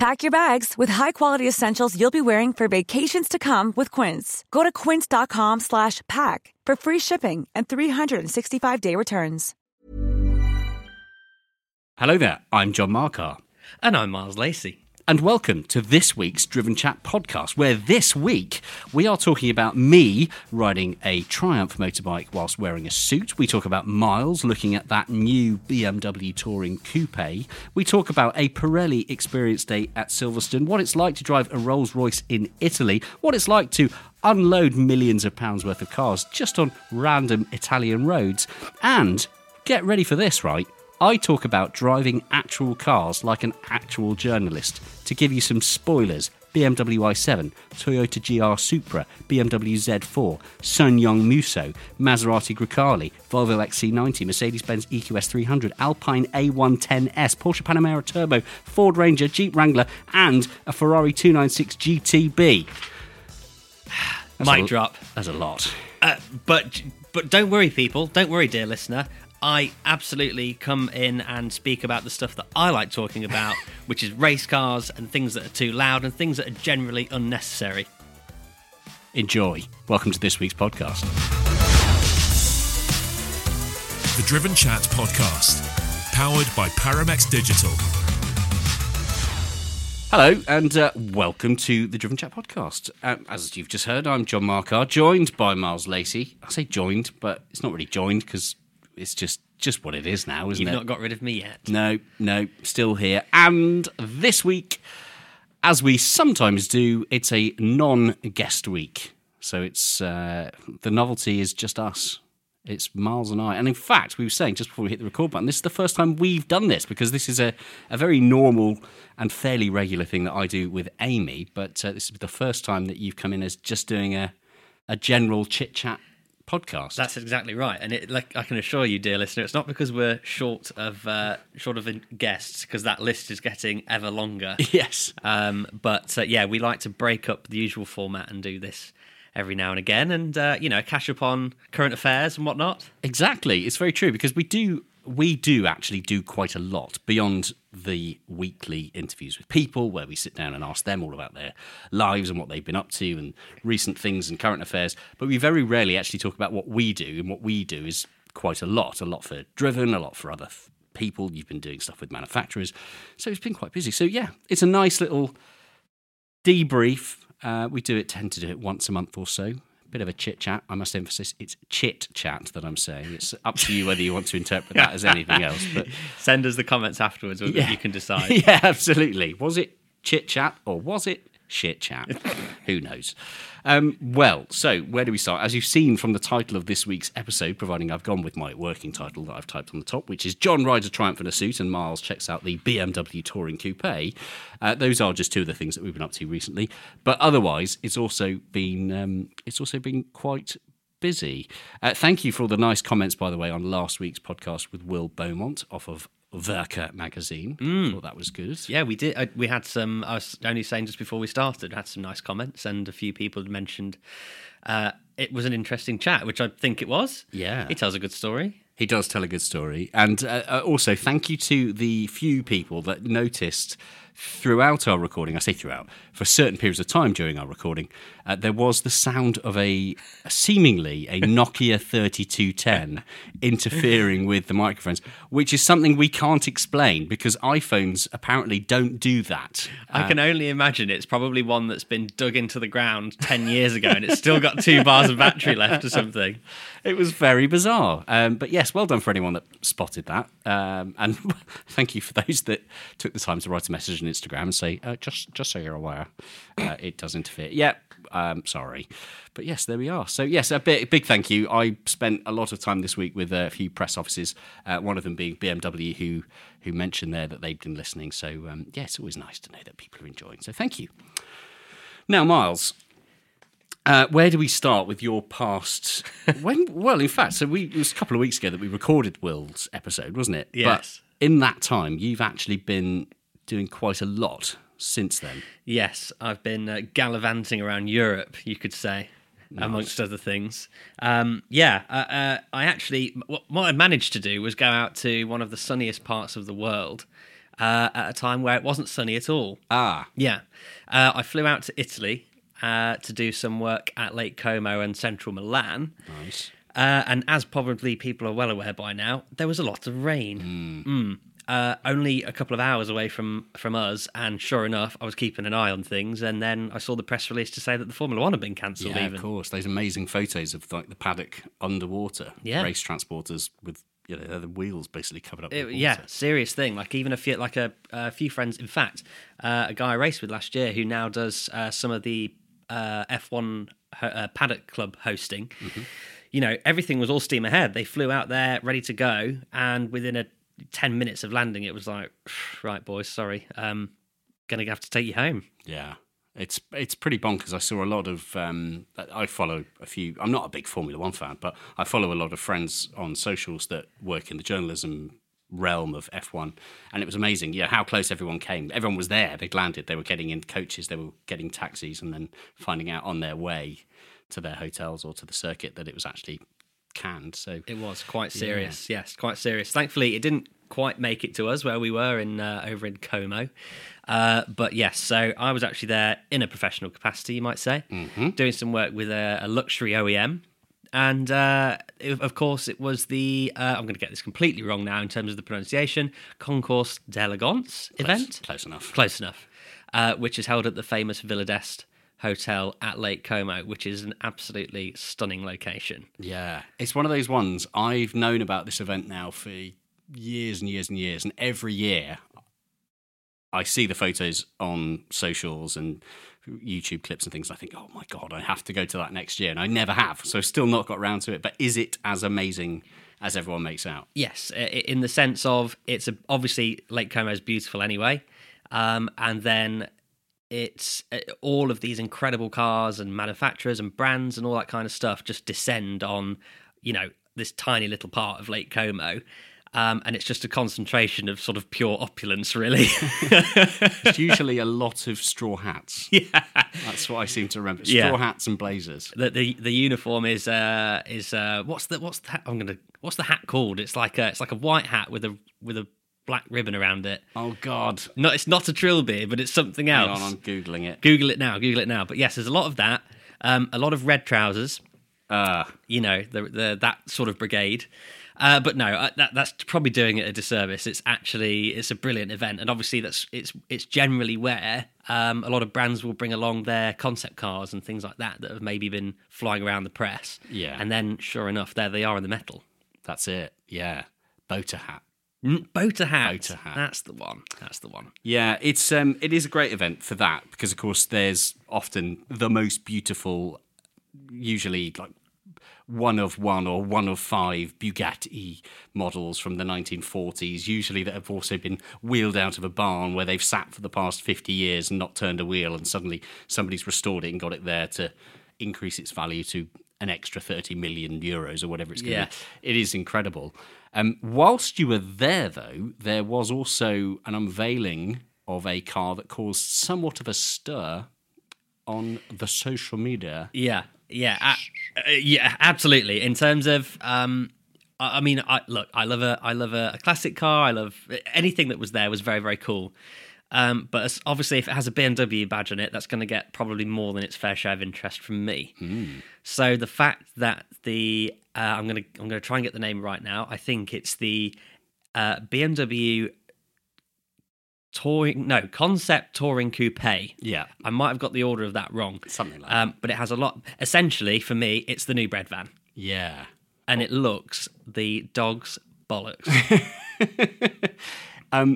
Pack your bags with high-quality essentials you'll be wearing for vacations to come with Quince. Go to quince.com/pack for free shipping and 365-day returns. Hello there, I'm John Marcar. And I'm Miles Lacey. And welcome to this week's Driven Chat podcast, where this week we are talking about me riding a Triumph motorbike whilst wearing a suit. We talk about Miles looking at that new BMW Touring Coupé. We talk about a Pirelli experience day at Silverstone, what it's like to drive a Rolls-Royce in Italy, what it's like to unload millions of pounds worth of cars just on random Italian roads. And get ready for this, right? I talk about driving actual cars like an actual journalist. To give you some spoilers, BMW i7, Toyota GR Supra, BMW Z4, SsangYong Musso, Maserati Grecale, Volvo XC90, Mercedes-Benz EQS 300, Alpine A110S, Porsche Panamera Turbo, Ford Ranger, Jeep Wrangler, and a Ferrari 296 GTB. Mic drop. That's a lot. But don't worry, people. Don't worry, dear listener. I absolutely come in and speak about the stuff that I like talking about, which is race cars and things that are too loud and things that are generally unnecessary. Enjoy. Welcome to this week's podcast. The Driven Chat Podcast, powered by Paramex Digital. Hello and welcome to the Driven Chat Podcast. As you've just heard, I'm John Marcar, joined by Miles Lacey. I say joined, but it's not really joined because it's just what it is now, isn't it? You've not got rid of me yet. No, still here. And this week, as we sometimes do, it's a non-guest week. So it's the novelty is just us. It's Miles and I. And in fact, we were saying just before we hit the record button, this is the first time we've done this, because this is a very normal and fairly regular thing that I do with Amy. But this is the first time that you've come in as just doing a general chit-chat podcast. That's exactly right, and it, like, I can assure you, dear listener, it's not because we're short of guests, because that list is getting ever longer. Yes, but yeah, we like to break up the usual format and do this every now and again, and catch up on current affairs and whatnot. Exactly, it's very true, because we do actually do quite a lot beyond the weekly interviews with people, where we sit down and ask them all about their lives and what they've been up to and recent things and current affairs. But we very rarely actually talk about what we do, and what we do is quite a lot for Driven, a lot for other people. You've been doing stuff with manufacturers, so it's been quite busy. So yeah, it's a nice little debrief. We tend to do it once a month or so. Bit of a chit-chat. I must emphasise it's chit-chat that I'm saying. It's up to you whether you want to interpret that as anything else. But send us the comments afterwards, or yeah, you can decide. Yeah, absolutely. Was it chit-chat or was it shit chap. Who knows? Well, so where do we start? As you've seen from the title of this week's episode, providing I've gone with my working title that I've typed on the top, which is John rides a Triumph in a suit and Miles checks out the BMW Touring Coupé. Those are just two of the things that we've been up to recently. But otherwise, it's also been quite busy. Thank you for all the nice comments, by the way, on last week's podcast with Will Beaumont off of Werker magazine. I thought that was good. Yeah, we did. We had some, I was only saying just before we started, had some nice comments, and a few people had mentioned it was an interesting chat, which I think it was. Yeah. He tells a good story. He does tell a good story. And also, thank you to the few people that noticed throughout our recording, I say throughout, for certain periods of time during our recording, there was the sound of a seemingly Nokia 3210 interfering with the microphones, which is something we can't explain because iPhones apparently don't do that. I can only imagine it's probably one that's been dug into the ground 10 years ago and it's still got 2 bars of battery left or something. It was very bizarre. But yes, well done for anyone that spotted that. And thank you for those that took the time to write a message on Instagram and say, just so you're aware, it does interfere. Yeah, sorry. But yes, there we are. So yes, a big thank you. I spent a lot of time this week with a few press offices, one of them being BMW, who mentioned there that they've been listening. So yeah, it's always nice to know that people are enjoying. So thank you. Now, Miles, where do we start with your past? Well, in fact, it was a couple of weeks ago that we recorded Will's episode, wasn't it? Yes. But in that time, you've actually been doing quite a lot since then. Yes, I've been gallivanting around Europe, you could say, nice, amongst other things. I actually, what I managed to do was go out to one of the sunniest parts of the world at a time where it wasn't sunny at all. Ah. Yeah. I flew out to Italy to do some work at Lake Como and central Milan. Nice. And as probably people are well aware by now, there was a lot of rain. Only a couple of hours away from us, and sure enough, I was keeping an eye on things, and then I saw the press release to say that the Formula One had been cancelled. Yeah, even. Of course. Those amazing photos of like the paddock underwater, race transporters with the wheels basically covered up. With water. Yeah, serious thing. Like even a few friends. In fact, a guy I raced with last year who now does some of the F1 paddock club hosting. Mm-hmm. Everything was all steam ahead. They flew out there ready to go, and within 10 minutes of landing, it was like, right, boys, sorry, gonna have to take you home. Yeah, it's pretty bonkers. I saw a lot of, I follow a few, I'm not a big Formula One fan, but I follow a lot of friends on socials that work in the journalism realm of F1, and it was amazing how close everyone came. Everyone was there, they'd landed, they were getting in coaches, they were getting taxis, and then finding out on their way to their hotels or to the circuit that it was actually canned. So it was quite serious. Yeah. Yes, quite serious. Thankfully, it didn't quite make it to us where we were over in Como. But yes, so I was actually there in a professional capacity, you might say, doing some work with a luxury OEM. And of course, it was the, I'm going to get this completely wrong now in terms of the pronunciation, Concours d'Elegance event. Close enough. Which is held at the famous Villa d'Este Hotel at Lake Como, which is an absolutely stunning location. Yeah, it's one of those ones. I've known about this event now for years and years and years, and every year I see the photos on socials and YouTube clips and things, and I think, oh my God, I have to go to that next year, and I never have, so I've still not got around to it. But is it as amazing as everyone makes out? Yes, in the sense of it's obviously Lake Como is beautiful anyway, and then it's all of these incredible cars and manufacturers and brands and all that kind of stuff just descend on, this tiny little part of Lake Como. And it's just a concentration of sort of pure opulence, really. It's usually a lot of straw hats. Yeah. That's what I seem to remember. Straw hats and blazers. The uniform is what's the hat called? It's like a white hat with a black ribbon around it. Oh God! No, it's not a trilby, but it's something else. Hang on, I'm googling it. Google it now. But yes, there's a lot of that. A lot of red trousers. That sort of brigade. But no, that's probably doing it a disservice. It's a brilliant event, and obviously it's generally where a lot of brands will bring along their concept cars and things like that have maybe been flying around the press. Yeah, and then sure enough, there they are in the metal. That's it. Yeah, boater hat. Boater Hat. That's the one. Yeah, it is a great event for that because, of course, there's often the most beautiful, usually like one of one or one of five Bugatti models from the 1940s, usually that have also been wheeled out of a barn where they've sat for the past 50 years and not turned a wheel, and suddenly somebody's restored it and got it there to increase its value to an extra 30 million euros or whatever it's going to be. It is incredible. Whilst you were there, though, there was also an unveiling of a car that caused somewhat of a stir on the social media. Yeah, absolutely. In terms of, I love a classic car. I love anything that was there was very, very cool. But obviously, if it has a BMW badge on it, that's going to get probably more than its fair share of interest from me. Mm. So the fact that the I'm going to try and get the name right now. I think it's the BMW Concept Touring Coupé. Yeah, I might have got the order of that wrong. Something like that. But it has a lot. Essentially, for me, it's the new bread van. Yeah, and it looks the dog's bollocks.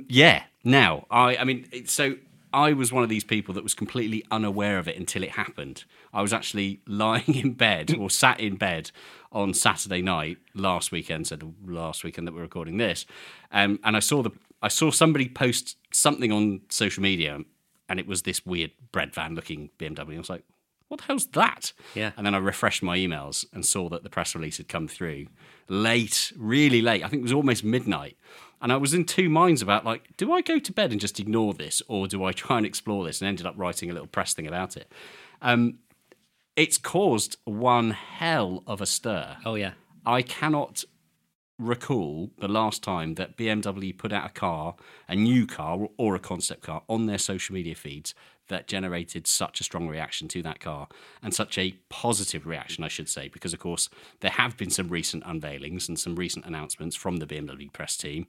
Yeah. Now, I was one of these people that was completely unaware of it until it happened. I was actually lying in bed or sat in bed on Saturday night last weekend, so the last weekend that we're recording this, and I saw somebody post something on social media, and it was this weird bread van looking BMW. I was like, what the hell's that? Yeah. And then I refreshed my emails and saw that the press release had come through late, really late. I think it was almost midnight. And I was in two minds about, like, do I go to bed and just ignore this, or do I try and explore this? And ended up writing a little press thing about it. It's caused one hell of a stir. Oh, yeah. I cannot recall the last time that BMW put out a car, a new car or a concept car, on their social media feeds that generated such a strong reaction to that car, and such a positive reaction, I should say, because, of course, there have been some recent unveilings and some recent announcements from the BMW press team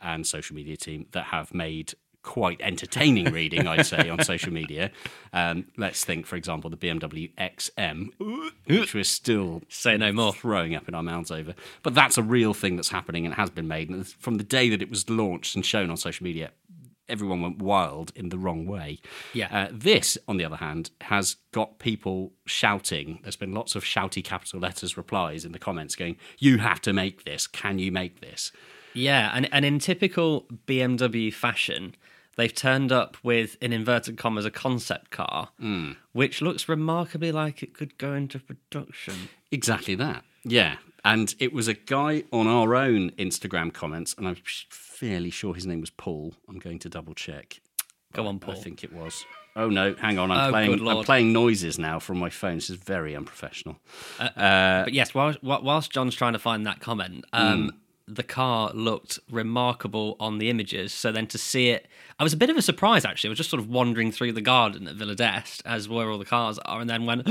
and social media team that have made quite entertaining reading, I'd say, on social media. Let's think, for example, the BMW XM, which we're still say no more throwing up in our mouths over. But that's a real thing that's happening and has been made. And from the day that it was launched and shown on social media, everyone went wild in the wrong way. Yeah. This, on the other hand, has got people shouting. There's been lots of shouty capital letters replies in the comments going, you have to make this. Can you make this? Yeah, and in typical BMW fashion, they've turned up with, in inverted commas, a concept car, which looks remarkably like it could go into production. Exactly that, yeah. And it was a guy on our own Instagram comments, and I'm fairly sure his name was Paul. I'm going to double check. Go on, Paul. I think it was. Oh, no, hang on. I'm playing noises now from my phone. This is very unprofessional. But yes, whilst John's trying to find that comment, the car looked remarkable on the images. So then to see it, I was a bit of a surprise, actually. I was just sort of wandering through the garden at Villa d'Este, as where all the cars are, and then went...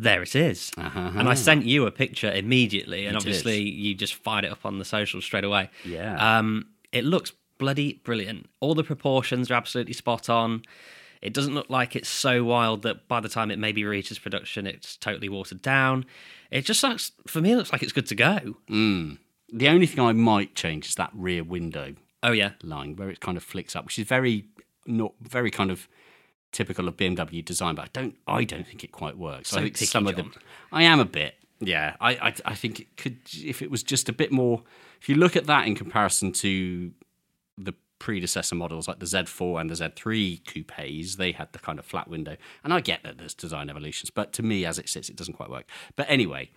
there it is. Uh-huh. And I sent you a picture immediately, and you just fired it up on the social straight away. Yeah. It looks bloody brilliant. All the proportions are absolutely spot on. It doesn't look like it's so wild that by the time it maybe reaches production, it's totally watered down. It just looks, for me, it looks like it's good to go. Mm. The only thing I might change is that rear window. Oh, yeah. Line, where it kind of flicks up, which is not very kind of... typical of BMW design, but I don't think it quite works. So I think picky, some of them. I am a bit. Yeah, I think it could, if it was just a bit more. If you look at that in comparison to the predecessor models like the Z4 and the Z3 coupes, they had the kind of flat window. And I get that there's design evolutions, but to me, as it sits, it doesn't quite work. But anyway,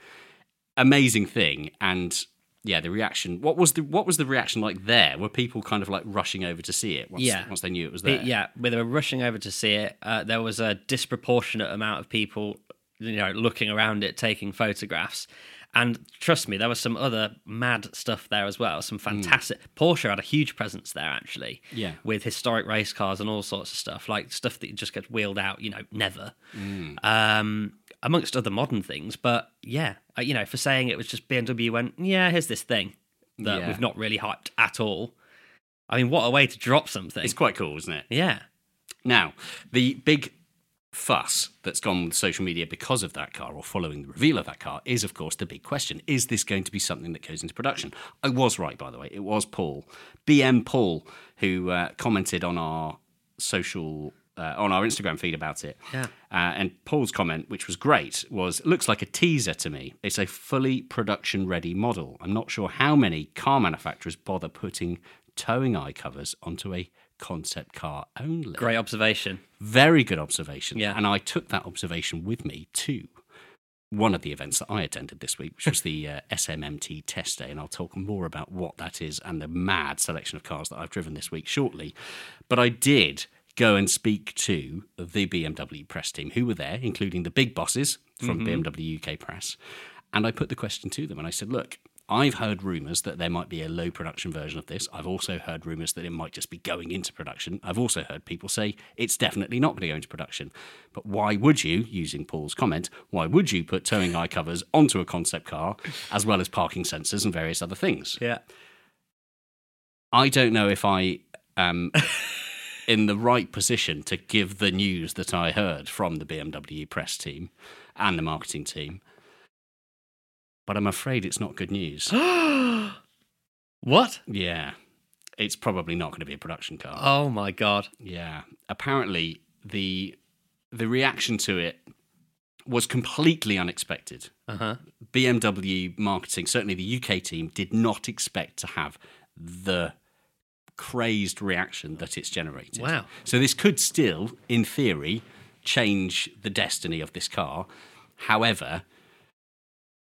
amazing thing. And yeah, the reaction. What was the reaction like there? Were people kind of like rushing over to see it once they knew it was there? They were rushing over to see it. There was a disproportionate amount of people, looking around it, taking photographs. And trust me, there was some other mad stuff there as well. Some fantastic... Porsche had a huge presence there, actually, with historic race cars and all sorts of stuff, like stuff that just gets wheeled out, never. Amongst other modern things. But, for saying it was just BMW went, here's this thing that we've not really hyped at all. I mean, what a way to drop something. It's quite cool, isn't it? Yeah. Now, the big fuss that's gone with social media because of that car, or following the reveal of that car, is of course the big question. Is this going to be something that goes into production? I was right, by the way. It was Paul, BM Paul, who commented on our social, on our Instagram feed about it. Yeah. And Paul's comment, which was great, was, looks like a teaser to me. It's a fully production-ready model. I'm not sure how many car manufacturers bother putting towing eye covers onto a concept car only. Great observation. Very good observation. Yeah. And I took that observation with me to one of the events that I attended this week, which was the SMMT test day. And I'll talk more about what that is and the mad selection of cars that I've driven this week shortly. But I did go and speak to the BMW press team who were there, including the big bosses from BMW UK Press. And I put the question to them and I said, look, I've heard rumours that there might be a low production version of this. I've also heard rumours that it might just be going into production. I've also heard people say it's definitely not going to go into production. But why would you, using Paul's comment, why would you put towing eye covers onto a concept car, as well as parking sensors and various other things? Yeah. I don't know if I am in the right position to give the news that I heard from the BMW press team and the marketing team. But I'm afraid it's not good news. What? Yeah. It's probably not going to be a production car. Oh, my God. Yeah. Apparently, the reaction to it was completely unexpected. Uh-huh. BMW marketing, certainly the UK team, did not expect to have the crazed reaction that it's generated. Wow. So this could still, in theory, change the destiny of this car. However,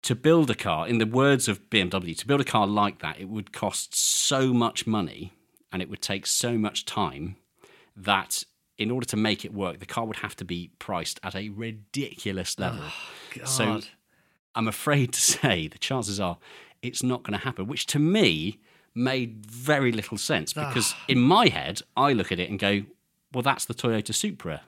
to build a car, in the words of BMW, to build a car like that, it would cost so much money and it would take so much time that in order to make it work, the car would have to be priced at a ridiculous level. Oh, so I'm afraid to say the chances are it's not going to happen, which to me made very little sense because in my head, I look at it and go, well, that's the Toyota Supra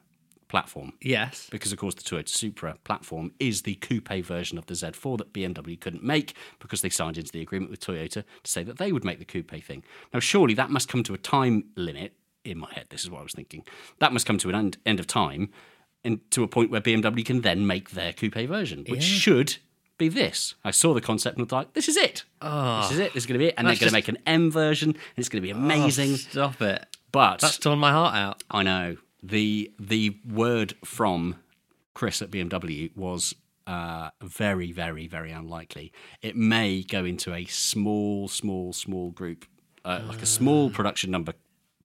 platform. Yes. Because, of course, the Toyota Supra platform is the coupe version of the Z4 that BMW couldn't make because they signed into the agreement with Toyota to say that they would make the coupe thing. Now, surely that must come to a time limit. In my head, this is what I was thinking. That must come to an end of time and to a point where BMW can then make their coupe version, which should be this. I saw the concept and was like, this is it. Oh, this is it. This is going to be it. And they're going to make an M version and it's going to be amazing. Oh, stop it. But that's torn my heart out. I know. The word from Chris at BMW was very, very, very unlikely. It may go into a small group, like a small production number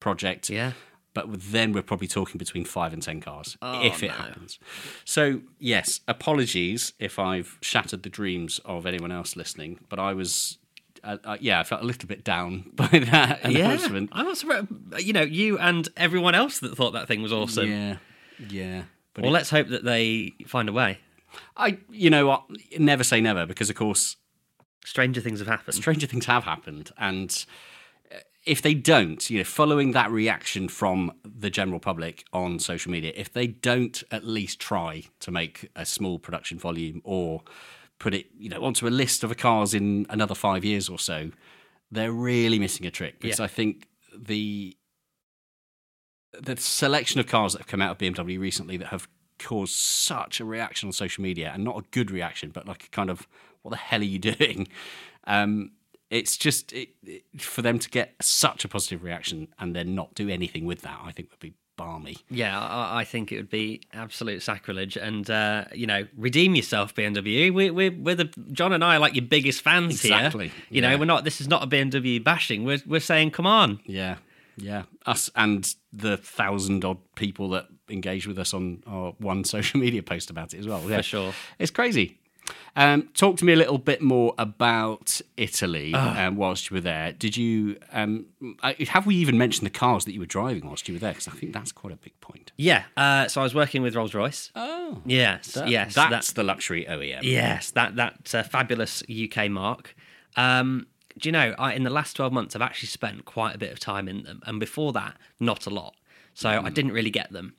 project. Yeah. But then we're probably talking between 5 and 10 cars, if it happens. So, yes, apologies if I've shattered the dreams of anyone else listening, but I was... I felt a little bit down by that announcement. Yeah, I was, you know, you and everyone else that thought that thing was awesome. Yeah. But well, let's hope that they find a way. You know what? Never say never, because of course, stranger things have happened, and if they don't, you know, following that reaction from the general public on social media, if they don't at least try to make a small production volume or put it, you know, onto a list of cars in another 5 years or so, they're really missing a trick. Because I think the selection of cars that have come out of BMW recently that have caused such a reaction on social media, and not a good reaction, but like a kind of, what the hell are you doing? It's just, for them to get such a positive reaction and then not do anything with that, I think would be balmy. Yeah, I think it would be absolute sacrilege. And, you know, redeem yourself, BMW. John and I are like your biggest fans here. You know, this is not a BMW bashing. We're saying, come on. Yeah. Us and the 1,000-odd people that engage with us on our one social media post about it as well. Yeah. For sure. It's crazy. Talk to me a little bit more about Italy whilst you were there. Did you have we even mentioned the cars that you were driving whilst you were there? Because I think that's quite a big point. Yeah. So I was working with Rolls-Royce. Oh, yes, yes. That's the luxury OEM. Yes, that fabulous UK mark. Do you know? In the last 12 months, I've actually spent quite a bit of time in them, and before that, not a lot. So I didn't really get them.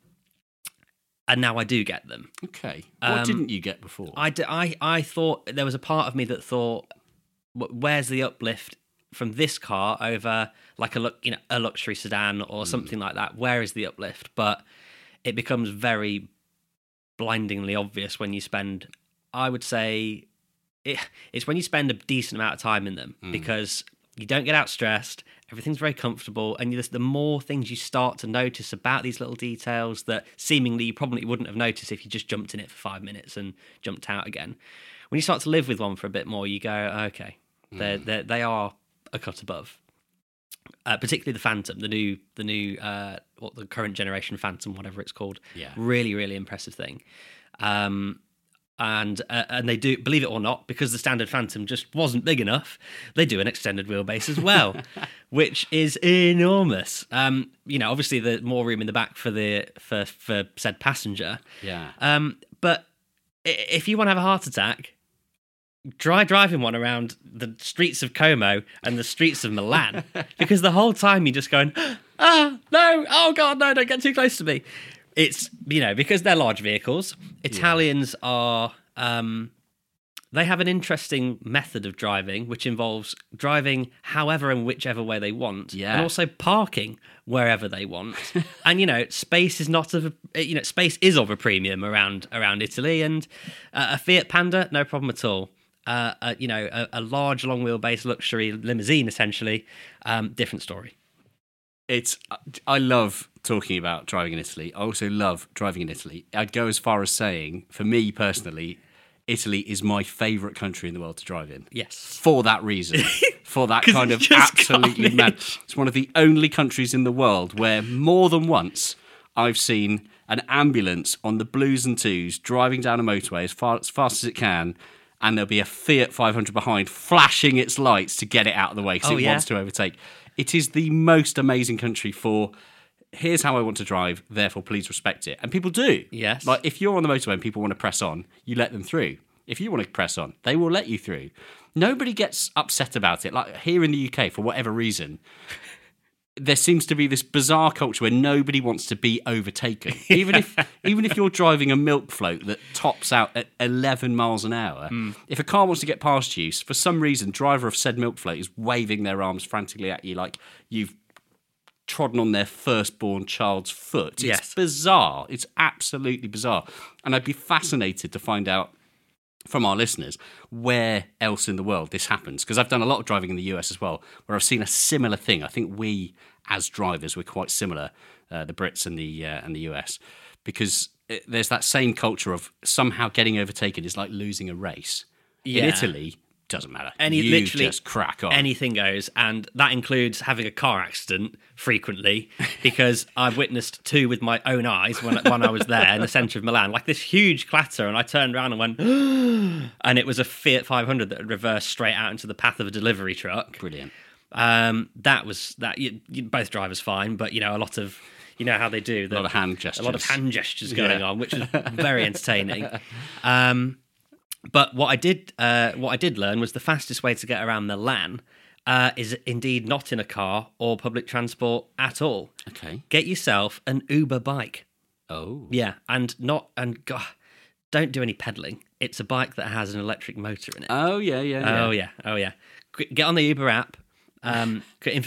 And now I do get them. Okay. What didn't you get before? I thought, there was a part of me that thought, where's the uplift from this car over like a luxury sedan or something like that? Where is the uplift? But it becomes very blindingly obvious when you spend, I would say, it's when you spend a decent amount of time in them, because you don't get out stressed, everything's very comfortable, and the more things you start to notice about these little details that seemingly you probably wouldn't have noticed if you just jumped in it for 5 minutes and jumped out again. When you start to live with one for a bit more, you go, okay, they are a cut above. Particularly the Phantom, the current generation Phantom, whatever it's called. Yeah. Really, really impressive thing. And they do, believe it or not, because the standard Phantom just wasn't big enough, they do an extended wheelbase as well, which is enormous. Obviously the more room in the back for said passenger. Yeah. But if you want to have a heart attack, try driving one around the streets of Como and the streets of Milan, because the whole time you're just going, no, don't get too close to me. It's, because they're large vehicles, Italians are, they have an interesting method of driving, which involves driving however and whichever way they want, and also parking wherever they want. And, space is of a premium around Italy, and a Fiat Panda, no problem at all. A large long wheelbase luxury limousine, essentially, different story. I love talking about driving in Italy. I also love driving in Italy. I'd go as far as saying, for me personally, Italy is my favourite country in the world to drive in. Yes. For that reason. For that kind of absolutely mad. It's one of the only countries in the world where more than once I've seen an ambulance on the blues and twos driving down a motorway as fast as it can, and there'll be a Fiat 500 behind flashing its lights to get it out of the way because wants to overtake. It is the most amazing country for, here's how I want to drive, therefore please respect it. And people do. Yes. Like, if you're on the motorway and people want to press on, you let them through. If you want to press on, they will let you through. Nobody gets upset about it. Like, here in the UK, for whatever reason, there seems to be this bizarre culture where nobody wants to be overtaken. Even if you're driving a milk float that tops out at 11 miles an hour, if a car wants to get past you, for some reason, driver of said milk float is waving their arms frantically at you like you've trodden on their firstborn child's foot. It's bizarre. It's absolutely bizarre. And I'd be fascinated to find out from our listeners where else in the world this happens, because I've done a lot of driving in the US as well, where I've seen a similar thing. I think we as drivers we're quite similar, the Brits and the US, because there's that same culture of somehow getting overtaken is like losing a race. In Italy, doesn't matter. Literally, just crack on. Anything goes, and that includes having a car accident frequently, because I've witnessed two with my own eyes when I was there in the centre of Milan, like this huge clatter, and I turned around and went, and it was a Fiat 500 that had reversed straight out into the path of a delivery truck. Brilliant. Both drivers fine, but a lot of, how they do. A lot of hand gestures. A lot of hand gestures going on, which was very entertaining. But what I did learn was the fastest way to get around Milan is indeed not in a car or public transport at all. Okay. Get yourself an Uber bike. Oh. Yeah, don't do any pedaling. It's a bike that has an electric motor in it. Oh yeah. Get on the Uber app.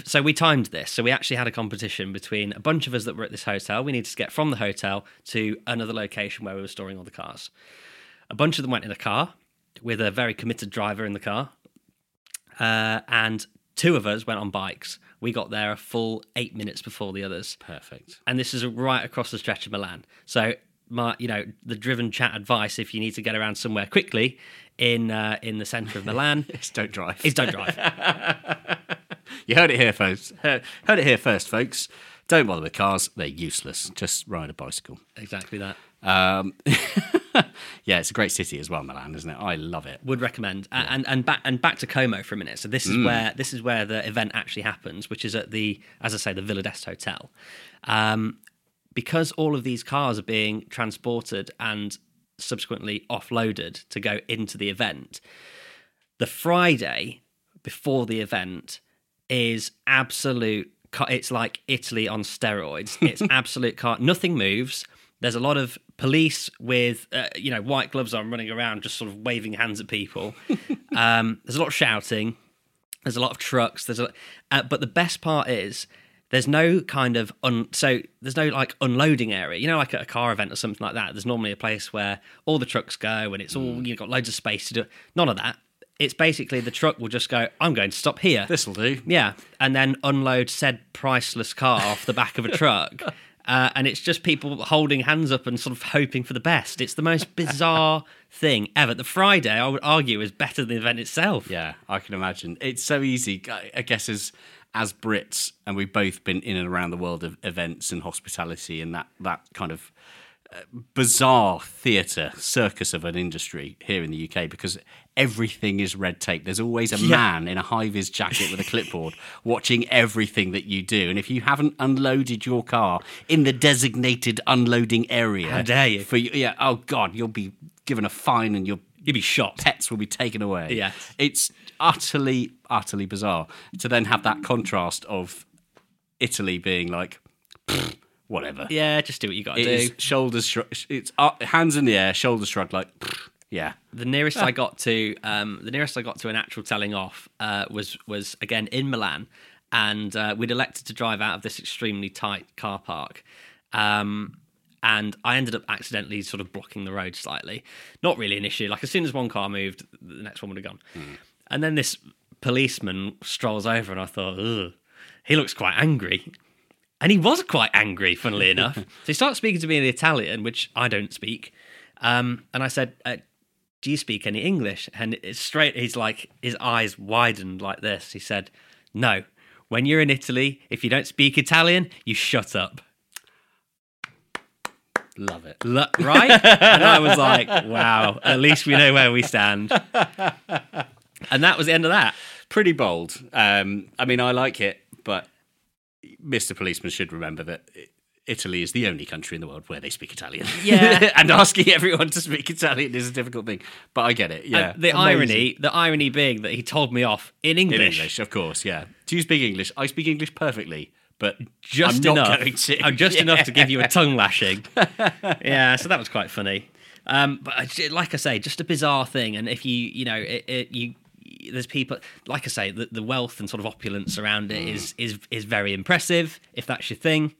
So we timed this. So we actually had a competition between a bunch of us that were at this hotel. We needed to get from the hotel to another location where we were storing all the cars. A bunch of them went in a car with a very committed driver in the car. And two of us went on bikes. We got there a full 8 minutes before the others. Perfect. And this is right across the stretch of Milan. So, the driven chat advice, if you need to get around somewhere quickly in the centre of Milan... Don't drive. You heard it here, folks. Heard it here first, folks. Don't bother with cars. They're useless. Just ride a bicycle. Exactly that. Yeah, it's a great city as well, Milan, isn't it? I love it. Would recommend. Yeah. And back to Como for a minute. So this is where the event actually happens, which is at the Villa d'Este Hotel. Because all of these cars are being transported and subsequently offloaded to go into the event, the Friday before the event is absolute. It's like Italy on steroids. It's absolute car. Nothing moves. There's a lot of police with, white gloves on running around, just sort of waving hands at people. There's a lot of shouting. There's a lot of trucks. But the best part is There's no kind of there's no like unloading area. You know, like at a car event or something like that, there's normally a place where all the trucks go and it's all, you've got loads of space to do. None of that. It's basically the truck will just go, I'm going to stop here. This'll do. Yeah. And then unload said priceless car off the back of a truck. And it's just people holding hands up and sort of hoping for the best. It's the most bizarre thing ever. The Friday, I would argue, is better than the event itself. Yeah, I can imagine. It's so easy, I guess, as Brits, and we've both been in and around the world of events and hospitality and that kind of bizarre theatre circus of an industry here in the UK, because everything is red tape. There's always a man in a high-vis jacket with a clipboard watching everything that you do. And if you haven't unloaded your car in the designated unloading area, how dare you? Oh God, you'll be given a fine and you'll be shot. Pets will be taken away. Yeah, it's utterly, utterly bizarre to then have that contrast of Italy being like, whatever. Yeah, just do what you got to do. Is shoulders shrugged. It's hands in the air, shoulders shrugged, like, yeah. The nearest I got to an actual telling off was again in Milan, and we'd elected to drive out of this extremely tight car park, and I ended up accidentally sort of blocking the road slightly. Not really an issue. Like as soon as one car moved, the next one would have gone. Mm. And then this policeman strolls over, and I thought, ugh, he looks quite angry. And he was quite angry, funnily enough. So he starts speaking to me in Italian, which I don't speak. And I said, do you speak any English? And it's straight, he's like, his eyes widened like this. He said, no, when you're in Italy, if you don't speak Italian, you shut up. Love it. Right? And I was like, wow, at least we know where we stand. And that was the end of that. Pretty bold. I mean, I like it, but Mr. Policeman should remember that Italy is the only country in the world where they speak Italian. Yeah. And asking everyone to speak Italian is a difficult thing. But I get it, yeah. And the irony being that he told me off in English. In English, of course, yeah. Do you speak English? I speak English perfectly, but just I'm enough. Not going to. I'm just enough to give you a tongue lashing. Yeah, so that was quite funny. But like I say, just a bizarre thing. And if you know, there's people, like I say, the wealth and sort of opulence around it is very impressive, if that's your thing.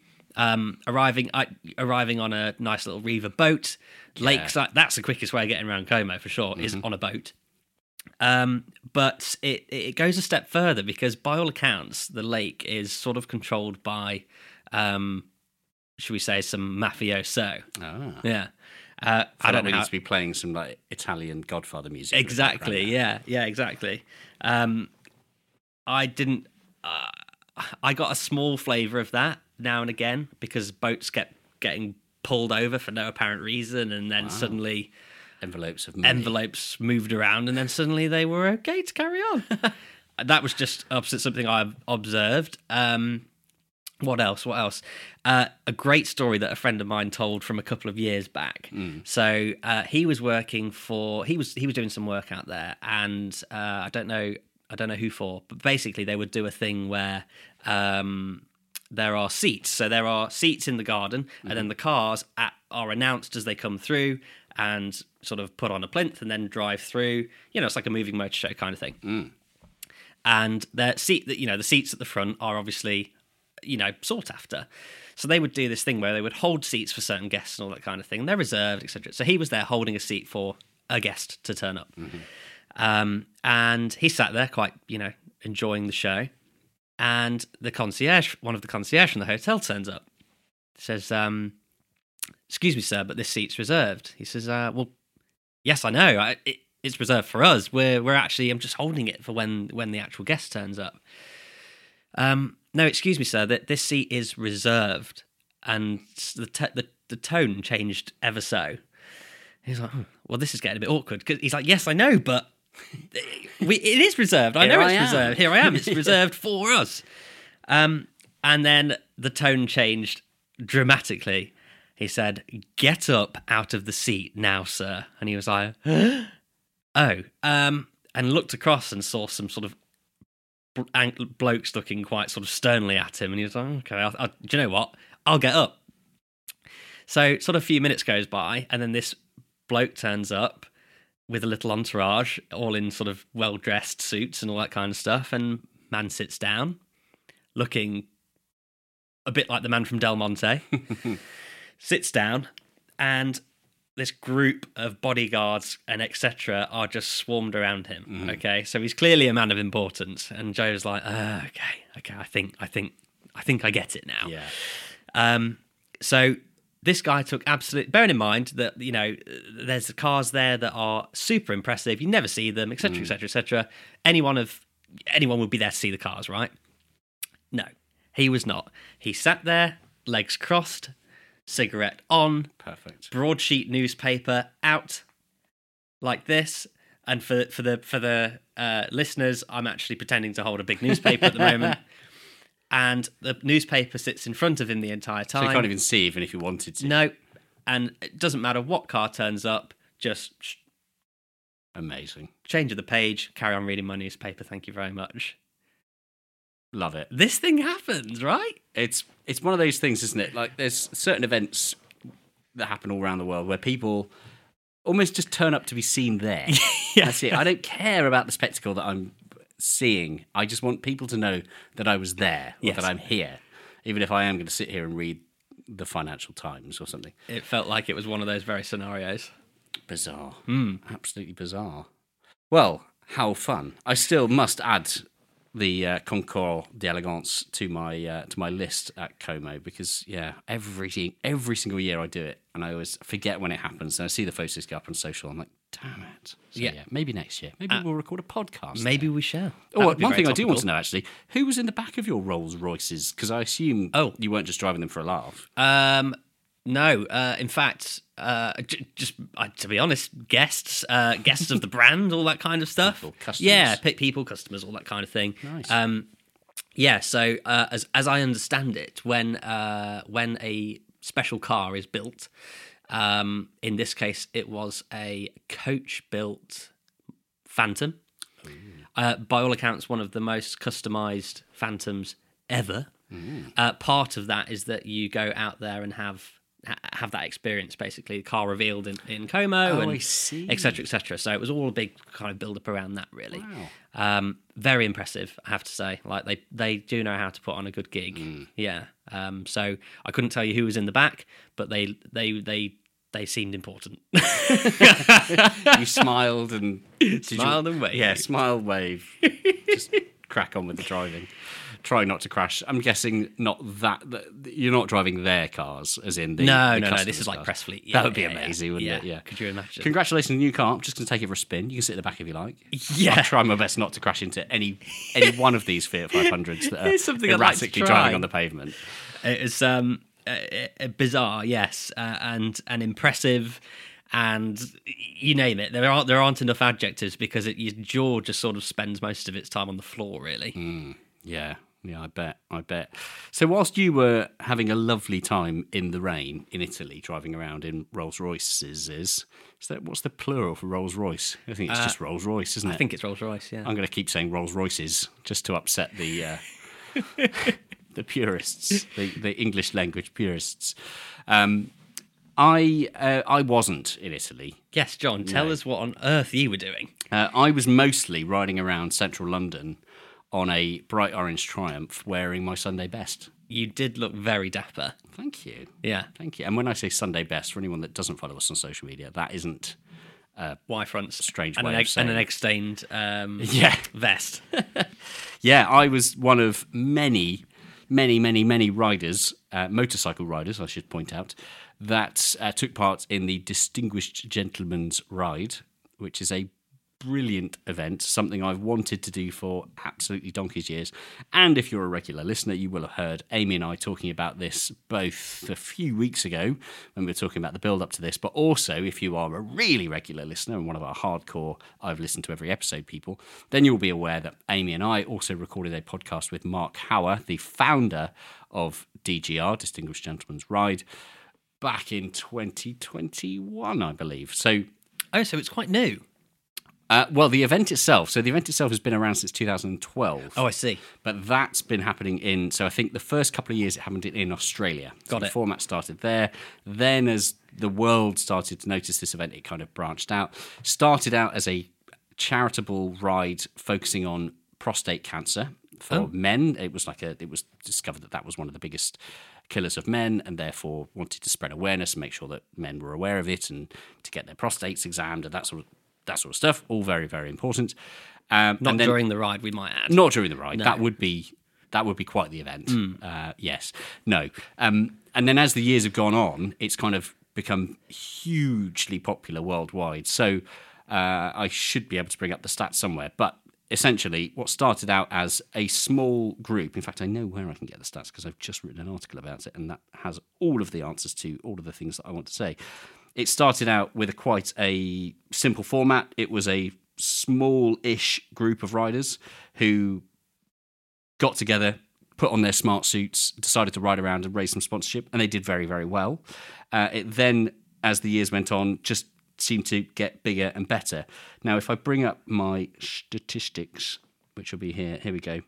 Arriving on a nice little Reaver boat, lakeside, that's the quickest way of getting around Como for sure, is on a boat. But it goes a step further, because by all accounts, the lake is sort of controlled by, should we say, some mafioso. Ah. Yeah. I don't know. We need to be playing some like Italian Godfather music. Exactly. Yeah. Exactly. I got a small flavour of that now and again, because boats kept getting pulled over for no apparent reason, and then suddenly envelopes moved around, and then suddenly they were okay to carry on. That was just something I observed. What else? A great story that a friend of mine told from a couple of years back. So he was doing some work out there, and I don't know who for, but basically they would do a thing where there are seats. So there are seats in the garden, and then the cars are announced as they come through, and sort of put on a plinth and then drive through. You know, it's like a moving motor show kind of thing. And the seats at the front are obviously, you know, sought after. So they would do this thing where they would hold seats for certain guests and all that kind of thing. And they're reserved, etc. So he was there holding a seat for a guest to turn up. And he sat there quite, you know, enjoying the show. And the concierge, one of the concierge from the hotel turns up. He says, excuse me, sir, but this seat's reserved. He says, well, yes, I know. It's reserved for us. We're actually, I'm just holding it for when the actual guest turns up. No, excuse me, sir, that this seat is reserved. And the tone changed ever so. He's like, well, this is getting a bit awkward. Cause he's like, yes, I know, but it is reserved. I know it's reserved. Here I am. It's reserved for us. And then the tone changed dramatically. He said, get up out of the seat now, sir. And he was like, oh. And looked across and saw some sort of blokes looking quite sort of sternly at him, and he was like, okay, do you know what, I'll get up. So sort of a few minutes goes by, and then this bloke turns up with a little entourage, all in sort of well-dressed suits and all that kind of stuff, and man sits down looking a bit like the man from Del Monte, sits down, and this group of bodyguards and etc. are just swarmed around him. Mm. Okay, so he's clearly a man of importance, and Joe's like, okay, I think I get it now. Yeah. So this guy took absolute. Bearing in mind that there's the cars there that are super impressive. You never see them, etc., etc., etc. Anyone would be there to see the cars, right? No, he was not. He sat there, legs crossed, cigarette on, perfect, broadsheet newspaper out, like this. And for the listeners, I'm actually pretending to hold a big newspaper at the moment. And the newspaper sits in front of him the entire time. So you can't even see, even if you wanted to. No, and it doesn't matter what car turns up, just... Amazing. Change of the page, carry on reading my newspaper, thank you very much. Love it. This thing happens, right? It's one of those things, isn't it? Like, there's certain events that happen all around the world where people almost just turn up to be seen there. Yeah. That's it. I don't care about the spectacle that I'm... seeing. I just want people to know that I was there, or that I'm here, even if I am going to sit here and read the Financial Times or something. It felt like it was one of those very scenarios. Bizarre. Mm. Absolutely bizarre. Well, how fun. I still must add the Concours d'Elegance to my list at Como, because every single year I do it, and I always forget when it happens, and I see the photos go up on social, I'm like, damn it. So, yeah, maybe next year. Maybe we'll record a podcast. Maybe we shall. Oh, one thing I do want to know, actually, who was in the back of your Rolls-Royces? Because I assume you weren't just driving them for a laugh. No. In fact, to be honest, guests of the brand, all that kind of stuff. People, customers. Yeah, people, customers, all that kind of thing. Nice. So as I understand it, when a special car is built... in this case, it was a coach-built Phantom. By all accounts, one of the most customised Phantoms ever. Mm. Part of that is that you go out there and have that experience, basically, the car revealed in Como, and etc., etc. So it was all a big kind of build-up around that, really. Wow. Very impressive, I have to say. Like, they do know how to put on a good gig. Mm. Yeah. So I couldn't tell you who was in the back, but they seemed important. You smiled and... and waved. Yeah, smile, wave. Just crack on with the driving. Try not to crash. I'm guessing you're not driving their cars, as in the... No, this is like Pressfleet. Yeah, that would be amazing, wouldn't it? Yeah. Could you imagine? Congratulations on the new car. I'm just going to take it for a spin. You can sit in the back if you like. Yeah. I'll try my best not to crash into any one of these Fiat 500s that are erratically driving on the pavement. It was... bizarre, yes, and impressive, and you name it. There aren't enough adjectives, because your jaw just sort of spends most of its time on the floor, really. Mm, yeah, I bet. So whilst you were having a lovely time in the rain in Italy, driving around in Rolls-Royces, what's the plural for Rolls-Royce? I think it's just Rolls-Royce, isn't it? I think it's Rolls-Royce, yeah. I'm going to keep saying Rolls-Royces just to upset the... the purists, the English language purists. I wasn't in Italy. Yes, John, tell us what on earth you were doing. I was mostly riding around central London on a bright orange Triumph, wearing my Sunday best. You did look very dapper. Thank you. Yeah. Thank you. And when I say Sunday best, for anyone that doesn't follow us on social media, that isn't... Y-fronts, strange way of saying, and an egg-stained vest. Yeah, I was one of many riders, motorcycle riders, I should point out, that took part in the Distinguished Gentleman's Ride, which is a brilliant event, something I've wanted to do for absolutely donkey's years. And if you're a regular listener, you will have heard Amy and I talking about this both a few weeks ago when we were talking about the build-up to this, but also if you are a really regular listener and one of our hardcore I've listened to every episode people, then you'll be aware that Amy and I also recorded a podcast with Mark Hauer, the founder of DGR, Distinguished Gentleman's Ride, back in 2021, I believe. So it's quite new. Well, the event itself. So the event itself has been around since 2012. Oh, I see. But that's been happening so I think the first couple of years it happened in Australia. Got it. The format started there. Then as the world started to notice this event, it kind of branched out. Started out as a charitable ride focusing on prostate cancer for men. It was discovered that was one of the biggest killers of men, and therefore wanted to spread awareness and make sure that men were aware of it and to get their prostates examined and that sort of stuff. All very, very important. Not during the ride, we might add. Not during the ride. No. That would be quite the event. Yes. No. And then as the years have gone on, it's kind of become hugely popular worldwide. So I should be able to bring up the stats somewhere. But essentially, what started out as a small group, in fact, I know where I can get the stats because I've just written an article about it, and that has all of the answers to all of the things that I want to say. It started out with quite a simple format. It was a small-ish group of riders who got together, put on their smart suits, decided to ride around and raise some sponsorship, and they did very, very well. It then, as the years went on, just seemed to get bigger and better. Now, if I bring up my statistics, which will be here we go.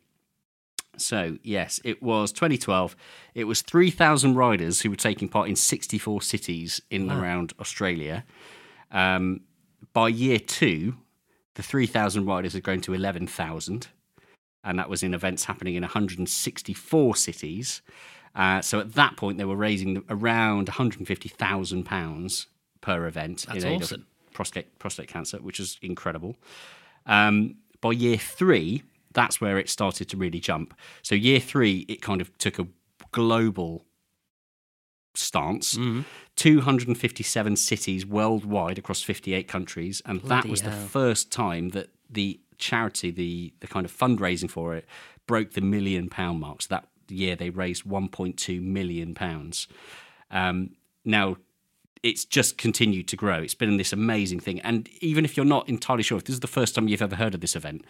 So, yes, it was 2012. It was 3,000 riders who were taking part in 64 cities in and around Australia. By year two, the 3,000 riders had grown to 11,000, and that was in events happening in 164 cities. So at that point, they were raising around £150,000 per event. That's in aid awesome. Of prostate cancer, which is incredible. By year three, that's where it started to really jump. So year three, it kind of took a global stance. Mm-hmm. 257 cities worldwide across 58 countries, and bloody that was the first time that the charity, the kind of fundraising for it, broke the £1 million mark. So that year they raised £1.2 million. Now it's just continued to grow. It's been this amazing thing, and even if you're not entirely sure, if this is the first time you've ever heard of this event,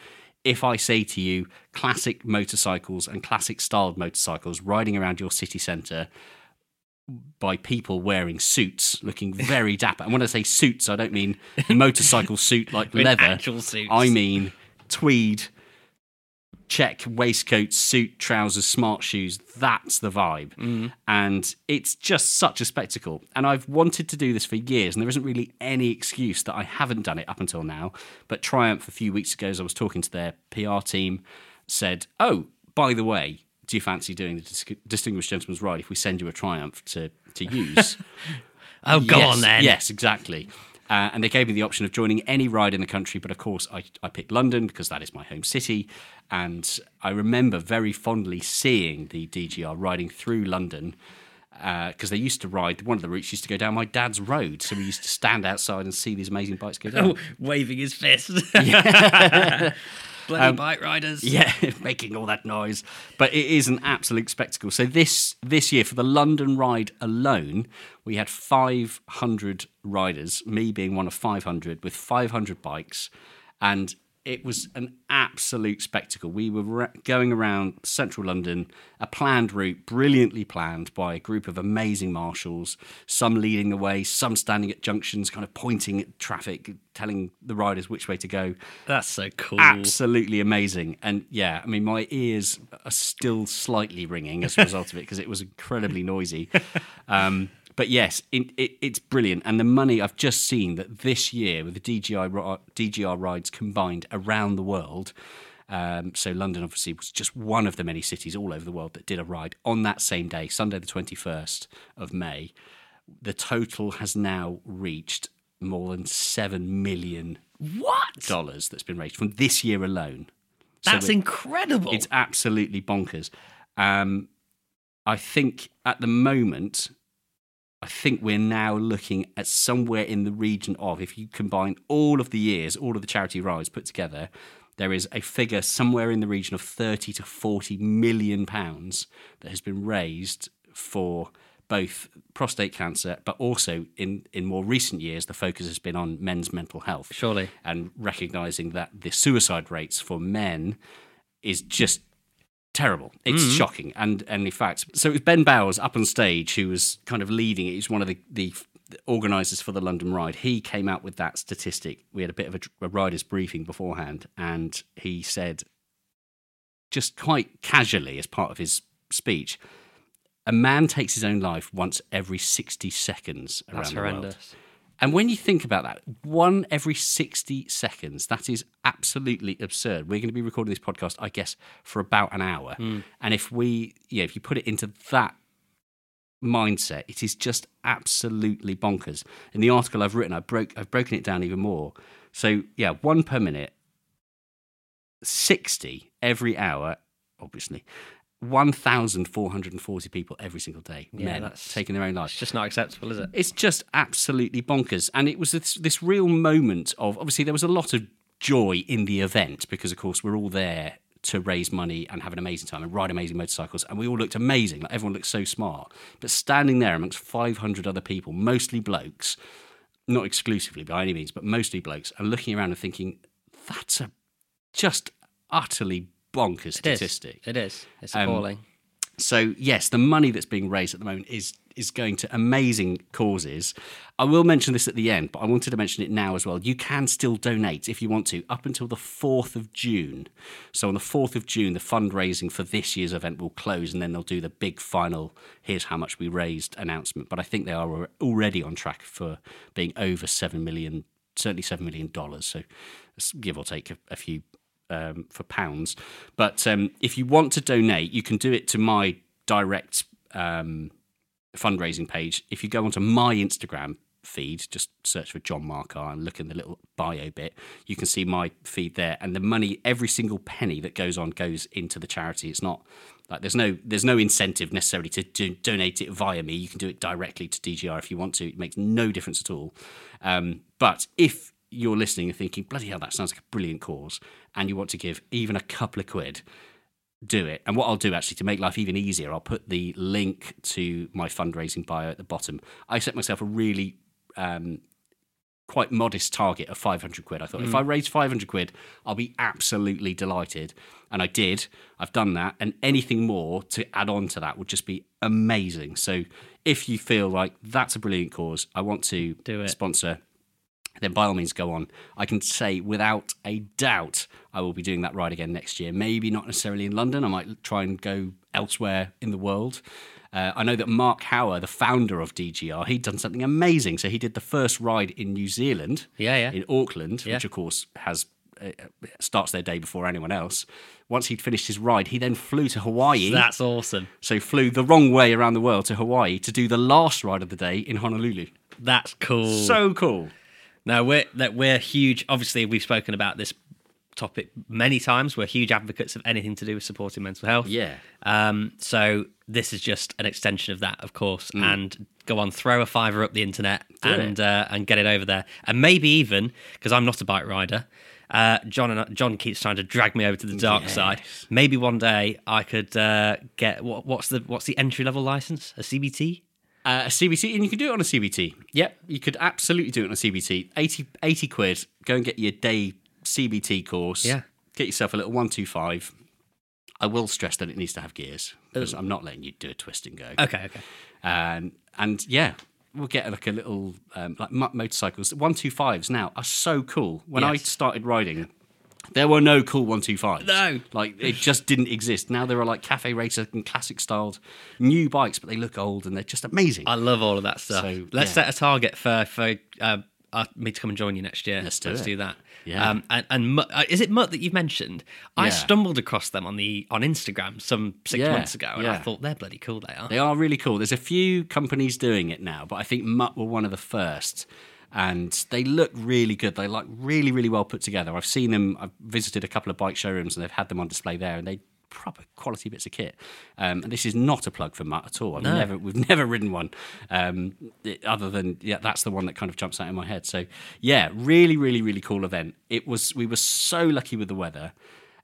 if I say to you classic motorcycles and classic styled motorcycles riding around your city centre by people wearing suits, looking very dapper. And when I say suits, I don't mean motorcycle suit like leather. Actual suits. I mean tweed, check, waistcoat, suit, trousers, smart shoes. That's the vibe. Mm. And it's just such a spectacle. And I've wanted to do this for years, and there isn't really any excuse that I haven't done it up until now. But Triumph, a few weeks ago, as I was talking to their PR team, said, oh, by the way, do you fancy doing the Distinguished Gentleman's Ride if we send you a Triumph to use? Oh, yes, go on then. Yes, exactly. And they gave me the option of joining any ride in the country, but of course I picked London because that is my home city. And I remember very fondly seeing the DGR riding through London because they used to ride, one of the routes used to go down my dad's road. So we used to stand outside and see these amazing bikes go down. Oh, waving his fist. Yeah. Bloody bike riders. Yeah, making all that noise. But it is an absolute spectacle. So this year, for the London ride alone, we had 500 riders, me being one of 500, with 500 bikes. And it was an absolute spectacle. We were going around central London, a planned route, brilliantly planned by a group of amazing marshals, some leading the way, some standing at junctions, kind of pointing at traffic, telling the riders which way to go. That's so cool. Absolutely amazing. And yeah, I mean, my ears are still slightly ringing as a result of it because it was incredibly noisy. But yes, it's brilliant. And the money, I've just seen that this year with the DGR rides combined around the world, so London obviously was just one of the many cities all over the world that did a ride on that same day, Sunday the 21st of May, the total has now reached more than $7 million. What? Dollars that's been raised from this year alone. That's incredible. It's absolutely bonkers. I think at the moment, I think we're now looking at somewhere in the region of, if you combine all of the years, all of the charity rides put together, there is a figure somewhere in the region of £30 to £40 million that has been raised for both prostate cancer, but also in more recent years, the focus has been on men's mental health. Surely. And recognising that the suicide rates for men is just terrible. It's shocking. And in fact, so it was Ben Bowers up on stage who was kind of leading it. He was one of the organisers for the London Ride. He came out with that statistic. We had a bit of a rider's briefing beforehand, and he said, just quite casually as part of his speech, a man takes his own life once every 60 seconds around the world. That's horrendous. And when you think about that, one every 60 seconds, that is absolutely absurd. We're going to be recording this podcast, I guess, for about an hour. Mm. And if we, if you put it into that mindset, it is just absolutely bonkers. In the article I've written, I've broken it down even more. So, yeah, one per minute, 60 every hour, obviously. 1,440 people every single day, men, that's taking their own lives. It's just not acceptable, is it? It's just absolutely bonkers. And it was this real moment of, obviously, there was a lot of joy in the event because, of course, we're all there to raise money and have an amazing time and ride amazing motorcycles. And we all looked amazing. Like, everyone looked so smart. But standing there amongst 500 other people, mostly blokes, not exclusively by any means, but mostly blokes, and looking around and thinking, that's a just utterly bonkers statistic. It is. It's appalling. So, yes, the money that's being raised at the moment is going to amazing causes. I will mention this at the end, but I wanted to mention it now as well. You can still donate if you want to up until the 4th of June. So on the 4th of June, the fundraising for this year's event will close, and then they'll do the big final, here's how much we raised announcement. But I think they are already on track for being over $7 million, certainly $7 million. So give or take a few for pounds. But if you want to donate, you can do it to my direct fundraising page. If you go onto my Instagram feed, just search for John Marcar and look in the little bio bit, you can see my feed there. And the money, every single penny that goes into the charity. It's not like there's no incentive necessarily to donate it via me. You can do it directly to DGR if you want to. It makes no difference at all. But if you're listening and thinking, bloody hell, that sounds like a brilliant cause, and you want to give even a couple of quid, do it. And what I'll do, actually, to make life even easier, I'll put the link to my fundraising bio at the bottom. I set myself a really quite modest target of 500 quid. I thought, if I raise 500 quid, I'll be absolutely delighted. And I did. I've done that. And anything more to add on to that would just be amazing. So if you feel like that's a brilliant cause, I want to sponsor, then by all means go on. I can say without a doubt I will be doing that ride again next year. Maybe not necessarily in London. I might try and go elsewhere in the world. I know that Mark Hauer, the founder of DGR, he'd done something amazing. So he did the first ride in New Zealand, in Auckland, which of course has starts their day before anyone else. Once he'd finished his ride, he then flew to Hawaii. That's awesome. So flew the wrong way around the world to Hawaii to do the last ride of the day in Honolulu. That's cool. So cool. Now, we're huge. Obviously, we've spoken about this topic many times. We're huge advocates of anything to do with supporting mental health. Yeah. So this is just an extension of that, of course. Mm. And go on, throw a £5 up the internet and get it over there. And maybe even, because I'm not a bike rider, John keeps trying to drag me over to the dark side. Maybe one day I could get what's the entry level license? A CBT. A CBT, and you can do it on a CBT. Yep, you could absolutely do it on a CBT. 80 quid, go and get your day CBT course. Yeah. Get yourself a little 125. I will stress that it needs to have gears, because I'm not letting you do a twist and go. Okay. And yeah, we'll get like a little, like Mutt motorcycles. 125s now are so cool. When I started riding, there were no cool 125s. No. Like, it just didn't exist. Now there are, like, cafe racer and classic-styled new bikes, but they look old and they're just amazing. I love all of that stuff. So, Let's set a target for me to come and join you next year. Let's do that. Yeah. And is it Mutt that you've mentioned? Yeah. I stumbled across them on Instagram some six months ago, and I thought, they're bloody cool, they are. They are really cool. There's a few companies doing it now, but I think Mutt were one of the first. And they look really good. They're like really, really well put together. I've seen them. I've visited a couple of bike showrooms and they've had them on display there, and they proper quality bits of kit. And this is not a plug for Mutt at all. We've never ridden one other than that's the one that kind of jumps out in my head. So yeah, really, really, really cool event. We were so lucky with the weather.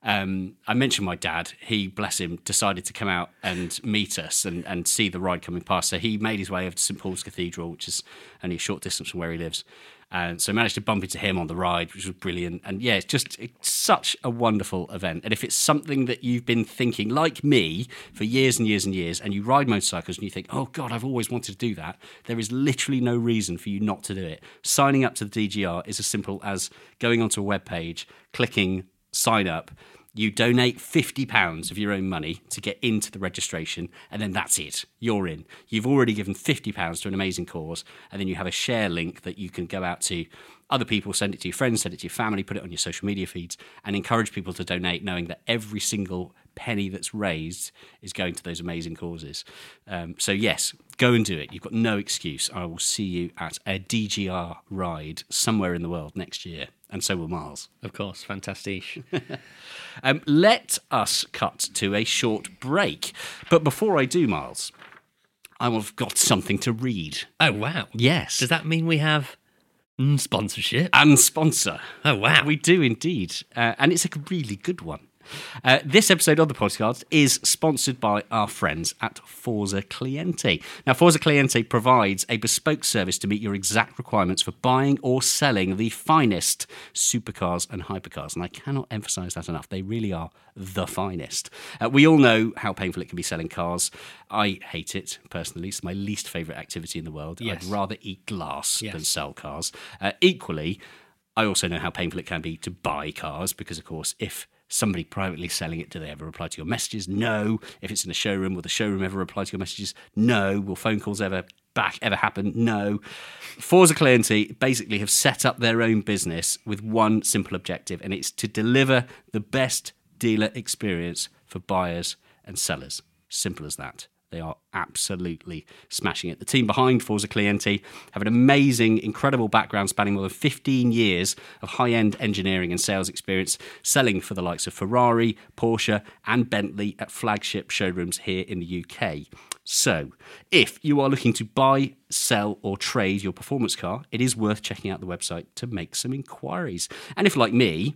I mentioned my dad. He, bless him, decided to come out and meet us and see the ride coming past. So he made his way over to St Paul's Cathedral, which is only a short distance from where he lives. And so managed to bump into him on the ride, which was brilliant. And yeah, it's such a wonderful event. And if it's something that you've been thinking, like me, for years and years and years, and you ride motorcycles and you think, oh God, I've always wanted to do that, there is literally no reason for you not to do it. Signing up to the DGR is as simple as going onto a webpage, clicking sign up. You donate £50 of your own money to get into the registration, and then that's it. You're in. You've already given £50 to an amazing cause, and then you have a share link that you can go out to other people, send it to your friends, send it to your family, put it on your social media feeds, and encourage people to donate, knowing that every single penny that's raised is going to those amazing causes. So yes, go and do it. You've got no excuse. I will see you at a DGR ride somewhere in the world next year. And so will Miles. Of course, fantastic. Let us cut to a short break. But before I do, Miles, I've got something to read. Oh, wow. Yes. Does that mean we have... sponsorship? And sponsor. Oh, wow. We do indeed. And it's a really good one. This episode of the podcast is sponsored by our friends at Forza Clienti. Now, Forza Clienti provides a bespoke service to meet your exact requirements for buying or selling the finest supercars and hypercars. And I cannot emphasize that enough. They really are the finest. We all know how painful it can be selling cars. I hate it, personally. It's my least favorite activity in the world. Yes. I'd rather eat glass than sell cars. Equally, I also know how painful it can be to buy cars because, of course, if somebody privately selling it, do they ever reply to your messages? No. If it's in a showroom, will the showroom ever reply to your messages? No. Will phone calls ever happen? No. Forza Clienti basically have set up their own business with one simple objective, and it's to deliver the best dealer experience for buyers and sellers. Simple as that. They are absolutely smashing it. The team behind Forza Clienti have an amazing, incredible background spanning more than 15 years of high-end engineering and sales experience, selling for the likes of Ferrari, Porsche and Bentley at flagship showrooms here in the UK. So, if you are looking to buy, sell or trade your performance car, it is worth checking out the website to make some inquiries. And if, like me,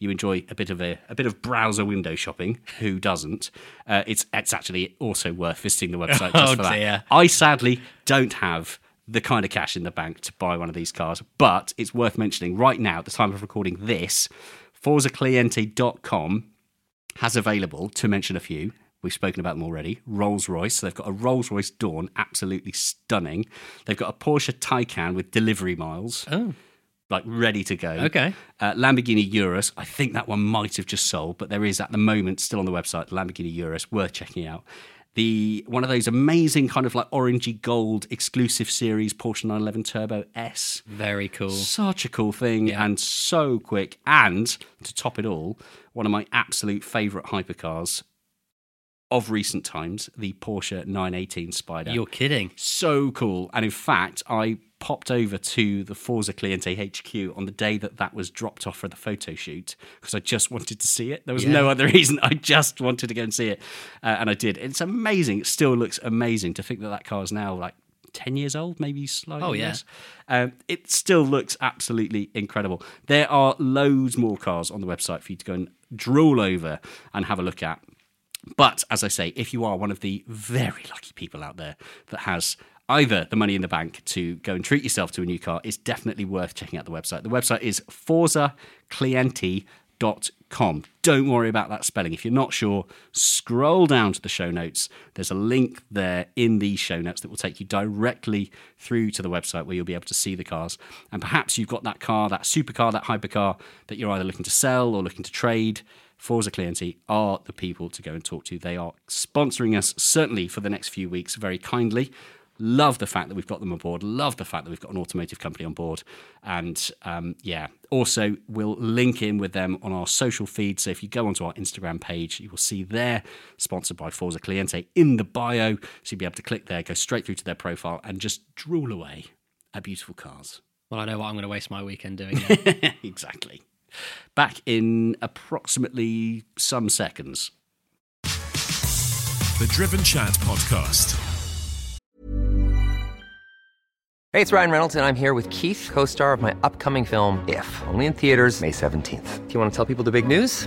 you enjoy a bit of browser window shopping. Who doesn't? It's actually also worth visiting the website just for that. Dear. I sadly don't have the kind of cash in the bank to buy one of these cars, but it's worth mentioning right now, at the time of recording this, ForzaClienti.com has available, to mention a few, we've spoken about them already, Rolls-Royce. So they've got a Rolls-Royce Dawn, absolutely stunning. They've got a Porsche Taycan with delivery miles. Oh. Like ready to go. Okay. Lamborghini Urus. I think that one might have just sold, but there is at the moment still on the website Lamborghini Urus, worth checking out. The one of those amazing kind of like orangey gold exclusive series Porsche 911 Turbo S. Very cool. Such a cool thing and so quick. And to top it all, one of my absolute favourite hypercars of recent times, the Porsche 918 Spider. You're kidding. So cool. And in fact, I popped over to the Forza Clienti HQ on the day that was dropped off for the photo shoot because I just wanted to see it. There was no other reason. I just wanted to go and see it. And I did. It's amazing. It still looks amazing to think that car is now like 10 years old, maybe slightly. Oh, yes. Yeah. It still looks absolutely incredible. There are loads more cars on the website for you to go and drool over and have a look at. But as I say, if you are one of the very lucky people out there that has either the money in the bank to go and treat yourself to a new car, is definitely worth checking out the website. The website is ForzaClienti.com. Don't worry about that spelling. If you're not sure, scroll down to the show notes. There's a link there in the show notes that will take you directly through to the website where you'll be able to see the cars. And perhaps you've got that car, that supercar, that hypercar that you're either looking to sell or looking to trade. Forza Clienti are the people to go and talk to. They are sponsoring us, certainly for the next few weeks, very kindly. Love the fact that we've got them on board. Love the fact that we've got an automotive company on board. And also we'll link in with them on our social feed. So if you go onto our Instagram page, you will see there, sponsored by Forza Clienti, in the bio. So you'll be able to click there, go straight through to their profile and just drool away at beautiful cars. Well, I know what I'm going to waste my weekend doing now. Exactly. Back in approximately some seconds. The Driven Chat Podcast. Hey, it's Ryan Reynolds, and I'm here with Keith, co-star of my upcoming film, If, only in theaters May 17th. Do you want to tell people the big news?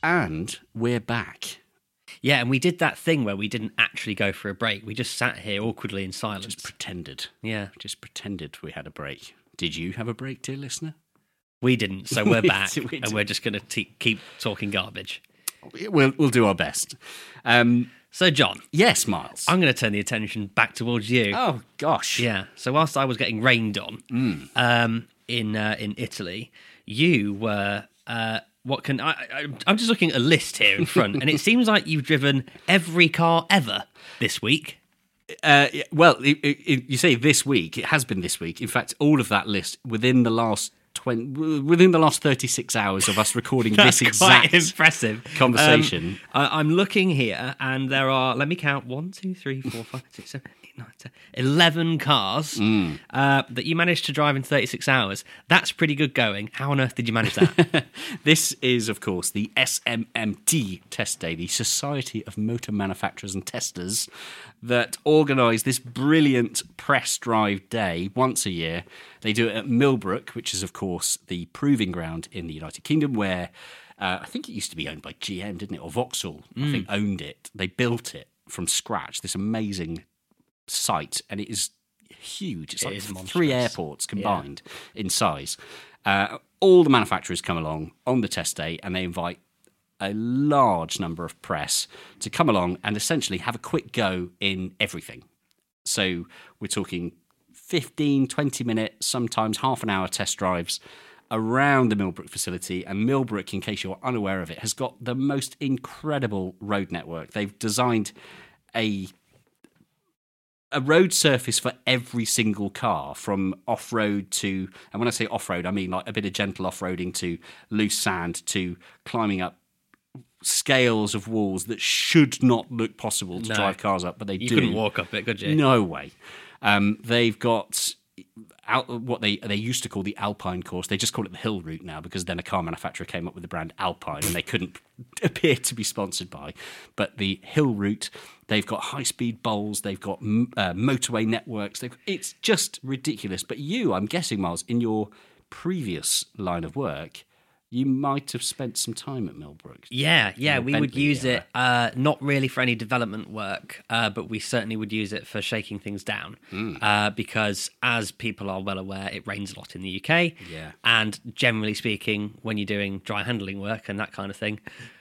And we're back. Yeah, and we did that thing where we didn't actually go for a break. We just sat here awkwardly in silence. Just pretended. Yeah. Just pretended we had a break. Did you have a break, dear listener? We didn't, so we're back. And we're just going to keep talking garbage. We'll do our best. So, John. Yes, Miles. I'm going to turn the attention back towards you. Oh, gosh. Yeah. So, whilst I was getting rained on in Italy, you were... I'm just looking at a list here in front, and it seems like you've driven every car ever this week. You say this week. It has been this week. In fact, all of that list within the last 36 hours of us recording this exact impressive conversation. I'm looking here, and there are. Let me count: 11 cars that you managed to drive in 36 hours. That's pretty good going. How on earth did you manage that? This is, of course, the SMMT test day, the Society of Motor Manufacturers and Testers, that organise this brilliant press drive day once a year. They do it at Millbrook, which is, of course, the proving ground in the United Kingdom, where I think it used to be owned by GM, didn't it? Or Vauxhall, I think, owned it. They built it from scratch, this amazing site, and it is huge. It's like three airports combined in size. All the manufacturers come along on the test day, and they invite a large number of press to come along and essentially have a quick go in everything. So we're talking 15, 20-minute, sometimes half an hour test drives around the Millbrook facility. And Millbrook, in case you're unaware of it, has got the most incredible road network. They've designed a road surface for every single car, from off-road to, and when I say off-road, I mean like a bit of gentle off-roading to loose sand to climbing up scales of walls that should not look possible to drive cars up, but they do. You couldn't walk up it, could you? No way. They've got what they used to call the Alpine course. They just call it the hill route now, because then a car manufacturer came up with the brand Alpine and they couldn't appear to be sponsored by. But the hill route, they've got high-speed bowls, they've got motorway networks. It's just ridiculous. But you, I'm guessing, Miles, in your previous line of work, you might have spent some time at Millbrook. Yeah, we would use it not really for any development work, but we certainly would use it for shaking things down, because, as people are well aware, it rains a lot in the UK, and generally speaking, when you're doing dry handling work and that kind of thing,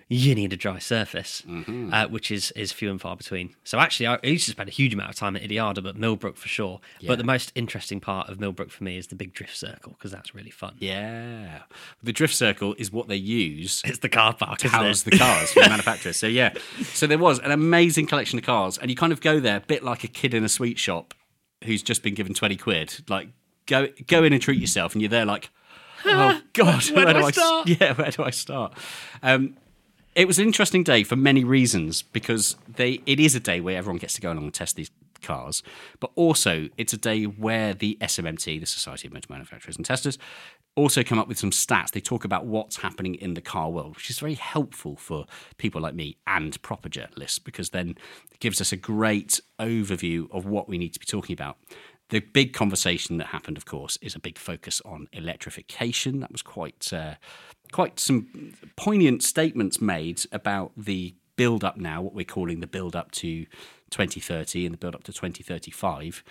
you need a dry surface, which is few and far between. So actually, I used to spend a huge amount of time at Idiada, but Millbrook for sure. Yeah. But the most interesting part of Millbrook for me is the big drift circle, because that's really fun. Yeah. The drift circle is what they use. It's the car park, to house the cars for the manufacturers. So yeah. So there was an amazing collection of cars, and you kind of go there a bit like a kid in a sweet shop who's just been given 20 quid. Like, go in and treat yourself, and you're there like, oh, God, where do I start? Yeah, where do I start? It was an interesting day for many reasons, because it is a day where everyone gets to go along and test these cars, but also it's a day where the SMMT, the Society of Motor Manufacturers and Testers, also come up with some stats. They talk about what's happening in the car world, which is very helpful for people like me and proper journalists, because then it gives us a great overview of what we need to be talking about. The big conversation that happened, of course, is a big focus on electrification. That was quite some poignant statements made about the build-up now, what we're calling the build-up to 2030 and the build-up to 2035.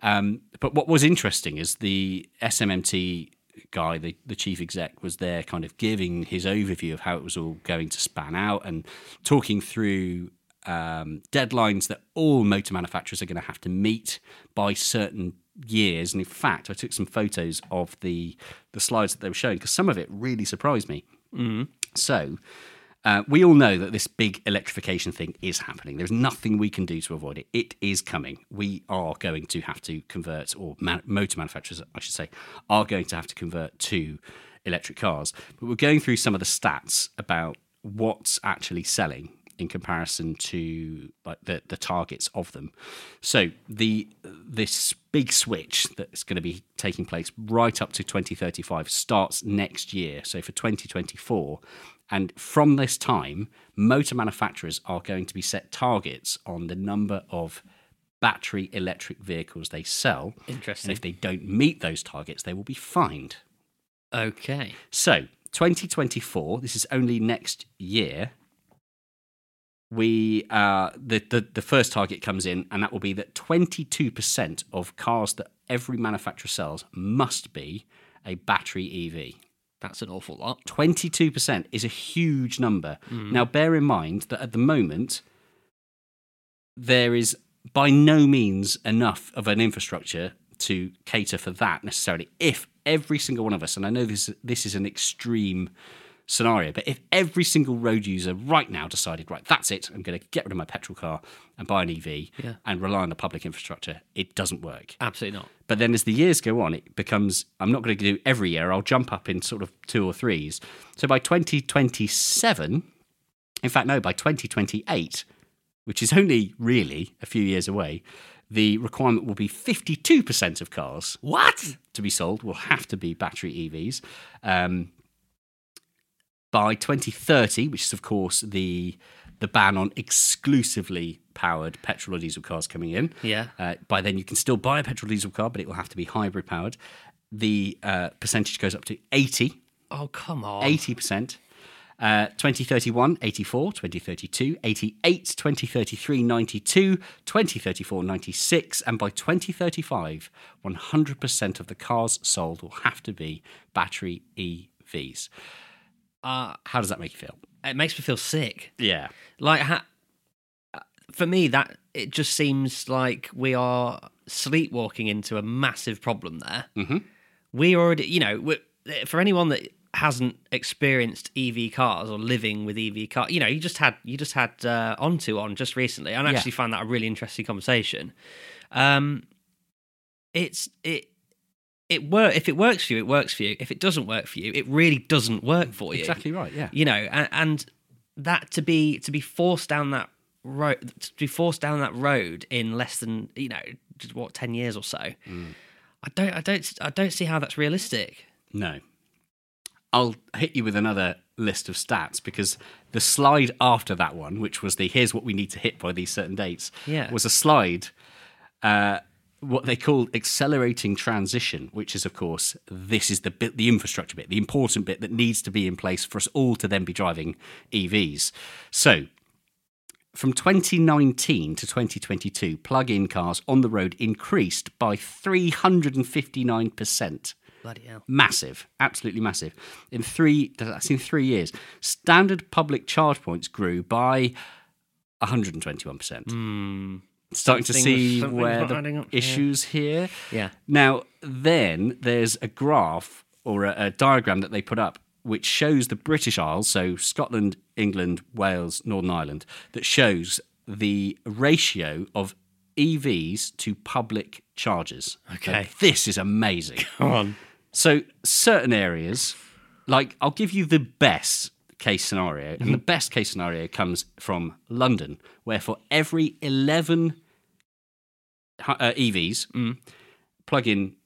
But what was interesting is the SMMT guy, the chief exec, was there kind of giving his overview of how it was all going to span out and talking through deadlines that all motor manufacturers are going to have to meet by certain years. And in fact, I took some photos of the slides that they were showing, because some of it really surprised me. So we all know that this big electrification thing is happening. There's nothing we can do to avoid it. It is coming. We are going to have to convert, or motor manufacturers, I should say, are going to have to convert to electric cars. But we're going through some of the stats about what's actually selling in comparison to like the targets of them. So this big switch that's going to be taking place right up to 2035 starts next year, so for 2024. And from this time, motor manufacturers are going to be set targets on the number of battery electric vehicles they sell. Interesting. And if they don't meet those targets, they will be fined. Okay. So 2024, this is only next year, we the first target comes in, and that will be that 22% of cars that every manufacturer sells must be a battery EV. That's an awful lot. 22% is a huge number. Mm. Now, bear in mind that at the moment, there is by no means enough of an infrastructure to cater for that necessarily. If every single one of us, and I know this is an extreme scenario, but if every single road user right now decided, right, that's it, I'm going to get rid of my petrol car and buy an EV and rely on the public infrastructure, it doesn't work. Absolutely not. But then as the years go on, it becomes, I'm not going to do every year, I'll jump up in sort of two or threes. So by 2027, in fact, no, by 2028, which is only really a few years away, the requirement will be 52% of cars to be sold will have to be battery EVs. By 2030, which is, of course, the ban on exclusively powered petrol or diesel cars coming in. Yeah. By then, you can still buy a petrol diesel car, but it will have to be hybrid powered. The percentage goes up to 80. Oh, come on. 80%. 2031, 84. 2032, 88. 2033, 92. 2034, 96. And by 2035, 100% of the cars sold will have to be battery EVs. How does that make you feel? It makes me feel sick. Yeah. Like, for me, that it just seems like we are sleepwalking into a massive problem there. Mm-hmm. We already, for anyone that hasn't experienced EV cars or living with EV cars, you just had Onto on just recently. I actually found that a really interesting conversation. If it works for you, it works for you. If it doesn't work for you, it really doesn't work for you. Exactly right. Yeah. And that to be forced down that road, in less than 10 years or so. Mm. I don't see how that's realistic. No. I'll hit you with another list of stats, because the slide after that one, which was the here's what we need to hit by these certain dates, was a slide. What they call accelerating transition, which is, of course, this is the bit, the infrastructure bit, the important bit that needs to be in place for us all to then be driving EVs. So from 2019 to 2022, plug-in cars on the road increased by 359%. Bloody hell. Massive, absolutely massive. In 3 years, standard public charge points grew by 121%. Mm. Starting to see where the issues here. Yeah. Now, then there's a graph or a diagram that they put up which shows the British Isles, so Scotland, England, Wales, Northern Ireland, that shows the ratio of EVs to public chargers. Okay. Now, this is amazing. Come on. So certain areas, like I'll give you the best case scenario, and the best case scenario comes from London, where for every 11 EVs, plug-in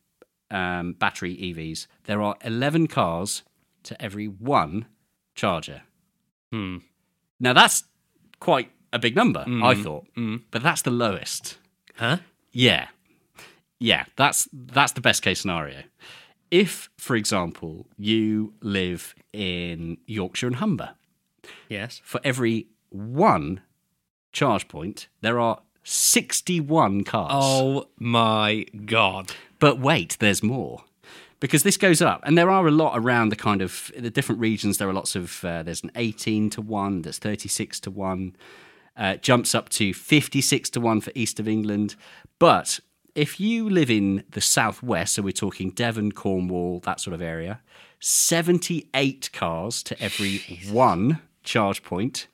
battery EVs, there are 11 cars to every one charger. Mm. Now that's quite a big number, I thought, but that's the lowest. Huh? Yeah. That's the best case scenario. If, for example, you live in Yorkshire and Humber, yes, for every one charge point, there are 61 cars. Oh, my God. But wait, there's more. Because this goes up, and there are a lot around the different regions. There are lots of, there's an 18 to 1, there's 36 to 1, jumps up to 56 to 1 for east of England. But if you live in the southwest, so we're talking Devon, Cornwall, that sort of area, 78 cars to every one charge point.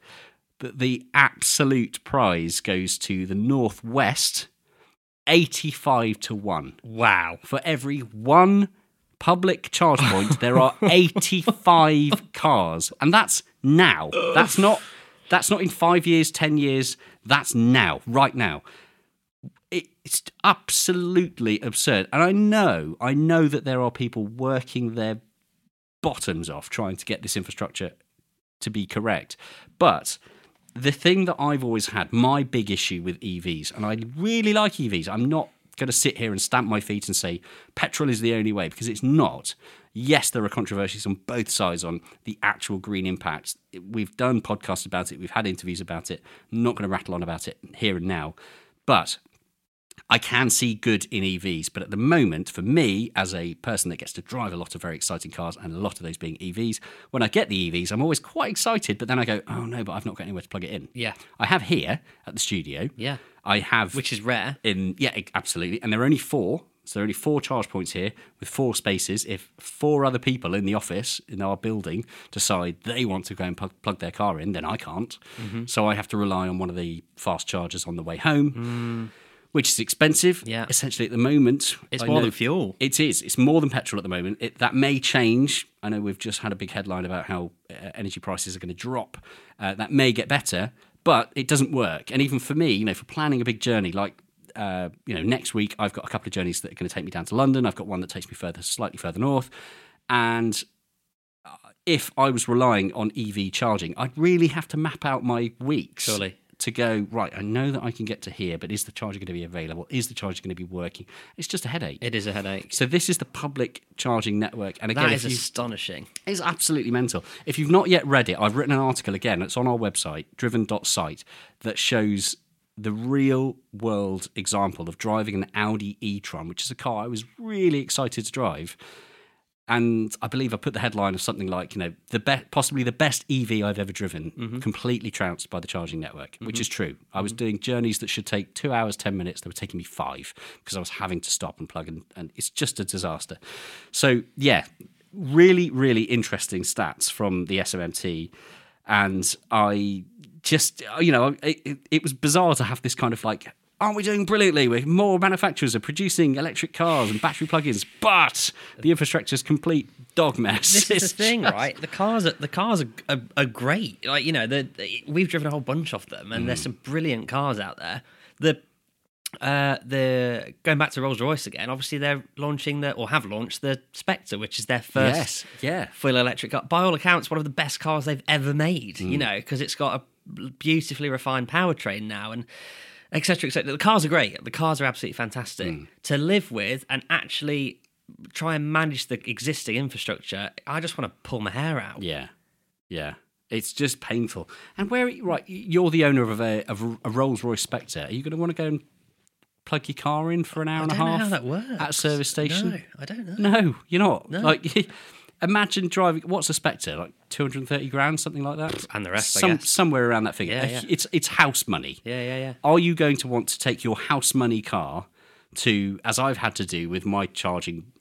But the absolute prize goes to the northwest, 85 to 1. Wow. For every one public charge point, there are 85 cars. And that's now. That's not in 5 years, 10 years. That's now, right now. It's absolutely absurd. And I know that there are people working their bottoms off trying to get this infrastructure to be correct. But the thing that I've always had, my big issue with EVs, and I really like EVs. I'm not going to sit here and stamp my feet and say petrol is the only way, because it's not. Yes, there are controversies on both sides on the actual green impacts. We've done podcasts about it. We've had interviews about it. I'm not going to rattle on about it here and now. But I can see good in EVs. But at the moment, for me, as a person that gets to drive a lot of very exciting cars, and a lot of those being EVs, when I get the EVs, I'm always quite excited. But then I go, oh, no, but I've not got anywhere to plug it in. Yeah. I have here at the studio. Yeah. I have. Which is rare. Yeah, absolutely. And there are only four. So there are only four charge points here with four spaces. If four other people in the office, in our building, decide they want to go and plug their car in, then I can't. Mm-hmm. So I have to rely on one of the fast chargers on the way home. Mm. Which is expensive, yeah. Essentially, at the moment. It's more than fuel. It is. It's more than petrol at the moment. That may change. I know we've just had a big headline about how energy prices are going to drop. That may get better, but it doesn't work. And even for me, for planning a big journey, like, next week, I've got a couple of journeys that are going to take me down to London. I've got one that takes me slightly further north. And if I was relying on EV charging, I'd really have to map out my weeks. Surely. To go, right, I know that I can get to here, but is the charger going to be available? Is the charger going to be working? It's just a headache. It is a headache. So this is the public charging network. And again, that is astonishing. It's absolutely mental. If you've not yet read it, I've written an article again. It's on our website, driven.site, that shows the real-world example of driving an Audi e-tron, which is a car I was really excited to drive. And I believe I put the headline of something like, possibly the best EV I've ever driven, mm-hmm. completely trounced by the charging network, mm-hmm. which is true. I was doing journeys that should take 2 hours, 10 minutes. They were taking me five because I was having to stop and plug in, and it's just a disaster. So, yeah, really, really interesting stats from the SMMT. And I just, it was bizarre to have this kind of like, aren't we doing brilliantly? More manufacturers are producing electric cars and battery plug-ins, but the infrastructure's complete dog mess. This is the thing, right? The cars are great. Like, we've driven a whole bunch of them, and there's some brilliant cars out there. Going back to Rolls-Royce again, obviously they're launching have launched the Spectre, which is their first full electric car. By all accounts, one of the best cars they've ever made, because it's got a beautifully refined powertrain now, and etc. etc. The cars are great. The cars are absolutely fantastic to live with, and actually try and manage the existing infrastructure. I just want to pull my hair out. Yeah. It's just painful. And you're the owner of a Rolls-Royce Spectre. Are you going to want to go and plug your car in for an hour and a half? I don't know how that works. At a service station? No, I don't know. No, you're not. No. Like, imagine driving. What's a Spectre? Like 230 grand, something like that, and the rest. I guess. Somewhere around that figure. Yeah. It's house money. Yeah. Are you going to want to take your house money car to, as I've had to do with my charging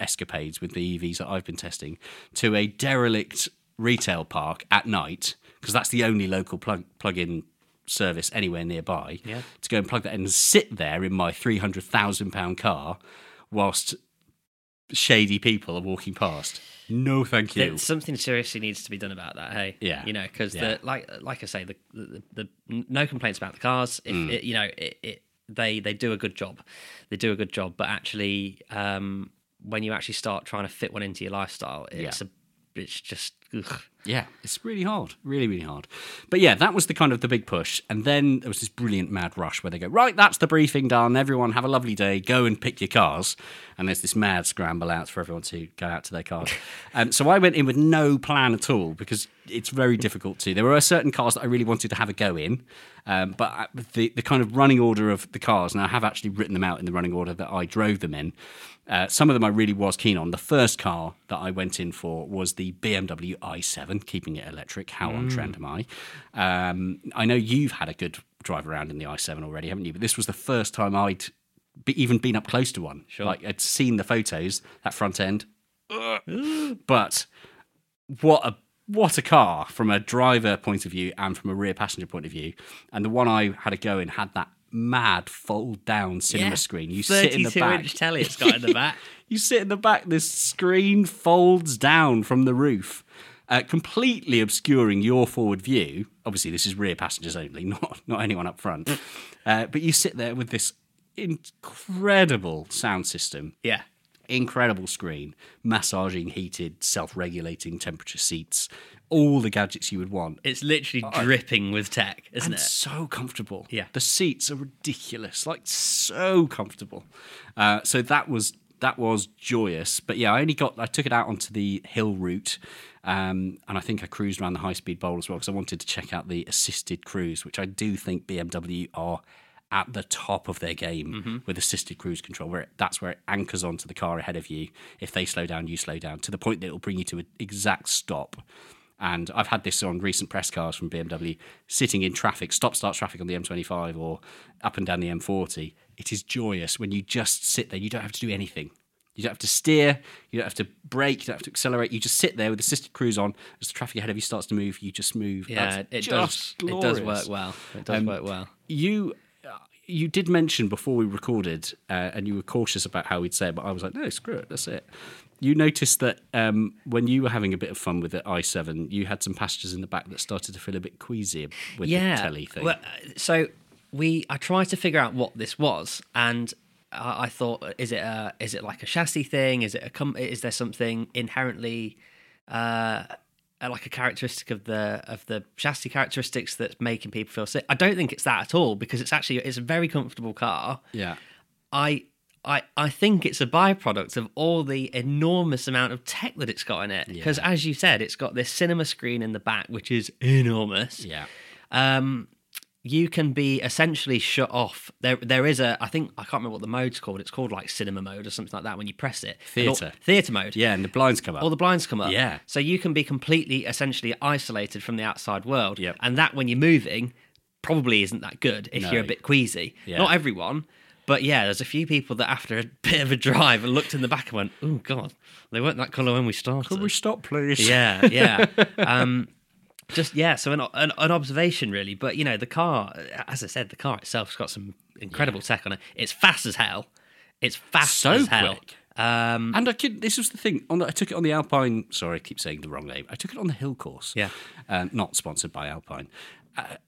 escapades with the EVs that I've been testing, to a derelict retail park at night, because that's the only local plug-in service anywhere nearby? Yeah. To go and plug that in and sit there in my £300,000 car whilst shady people are walking past. No, thank you. Something seriously needs to be done about that. Hey, yeah, because like I say, the no complaints about the cars. If they do a good job. They do a good job, but actually, when you actually start trying to fit one into your lifestyle, it's just ugh. Yeah, it's really hard, really, really hard. But yeah, that was the kind of the big push. And then there was this brilliant mad rush where they go, right, that's the briefing done. Everyone have a lovely day. Go and pick your cars. And there's this mad scramble out for everyone to go out to their cars. So I went in with no plan at all, because it's very difficult to. There were certain cars that I really wanted to have a go in, but the kind of running order of the cars, and I have actually written them out in the running order that I drove them in. Some of them I really was keen on. The first car that I went in for was the BMW i7, keeping it electric. How on trend am I? I know you've had a good drive around in the i7 already, haven't you? But this was the first time I'd even been up close to one. Sure. Like, I'd seen the photos, that front end. But what a car from a driver point of view and from a rear passenger point of view. And the one I had a go in had that mad fold-down cinema screen. You sit in the back. 32-inch telly it's got in the back. You sit in the back, this screen folds down from the roof, completely obscuring your forward view. Obviously, this is rear passengers only, not anyone up front. But you sit there with this incredible sound system. Yeah. Incredible screen, massaging, heated, self-regulating temperature seats, all the gadgets you would want. It's literally dripping with tech, isn't it? It's so comfortable. Yeah. The seats are ridiculous, like so comfortable. So that was joyous. But yeah, I took it out onto the hill route, and I think I cruised around the high-speed bowl as well because I wanted to check out the assisted cruise, which I do think BMW are at the top of their game with assisted cruise control, that's where it anchors onto the car ahead of you. If they slow down, you slow down, to the point that it'll bring you to an exact stop. And I've had this on recent press cars from BMW, sitting in traffic, stop-start traffic on the M25 or up and down the M40. It is joyous when you just sit there. You don't have to do anything. You don't have to steer. You don't have to brake. You don't have to accelerate. You just sit there with assisted cruise on. As the traffic ahead of you starts to move, you just move. Yeah, it does work well. It does work well. You did mention before we recorded, and you were cautious about how we'd say it, but I was like, no, screw it, that's it. You noticed that when you were having a bit of fun with the i7, you had some passengers in the back that started to feel a bit queasy with the telly thing. Well, so I tried to figure out what this was, and I thought, is it like a chassis thing? Is there something inherently like a characteristic of the chassis characteristics that's making people feel sick? I don't think it's that at all, because it's a very comfortable car. Yeah. I think it's a byproduct of all the enormous amount of tech that it's got in it. Because as you said, it's got this cinema screen in the back, which is enormous. Yeah. You can be essentially shut off. There is I can't remember what the mode's called. It's called like cinema mode or something like that when you press it. Theatre mode. Yeah, and the blinds come up. All the blinds come up. Yeah. So you can be completely, essentially isolated from the outside world. Yep. And that, when you're moving, probably isn't that good if you're a bit queasy. Yeah. Not everyone. But yeah, there's a few people that after a bit of a drive looked in the back and went, oh, God, they weren't that colour when we started. Could we stop, please? Yeah, yeah. So an observation, really. But, you know, the car, as I said, the car itself's got some incredible tech on it. It's fast as hell. Quick. And this was the thing. I took it on the Alpine. Sorry, I keep saying the wrong name. I took it on the hill course. Yeah. Not sponsored by Alpine.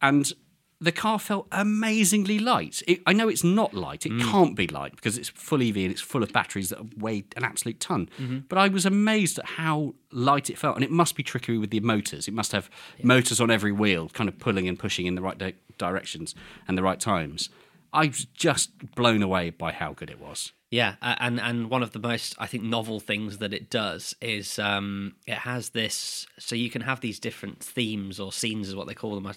And the car felt amazingly light. I know it's not light. It can't be light because it's full EV and it's full of batteries that weigh an absolute ton. Mm-hmm. But I was amazed at how light it felt. And it must be trickery with the motors. It must have motors on every wheel kind of pulling and pushing in the right directions and the right times. I was just blown away by how good it was. Yeah, and one of the most, I think, novel things that it does is it has this, so you can have these different themes or scenes is what they call them,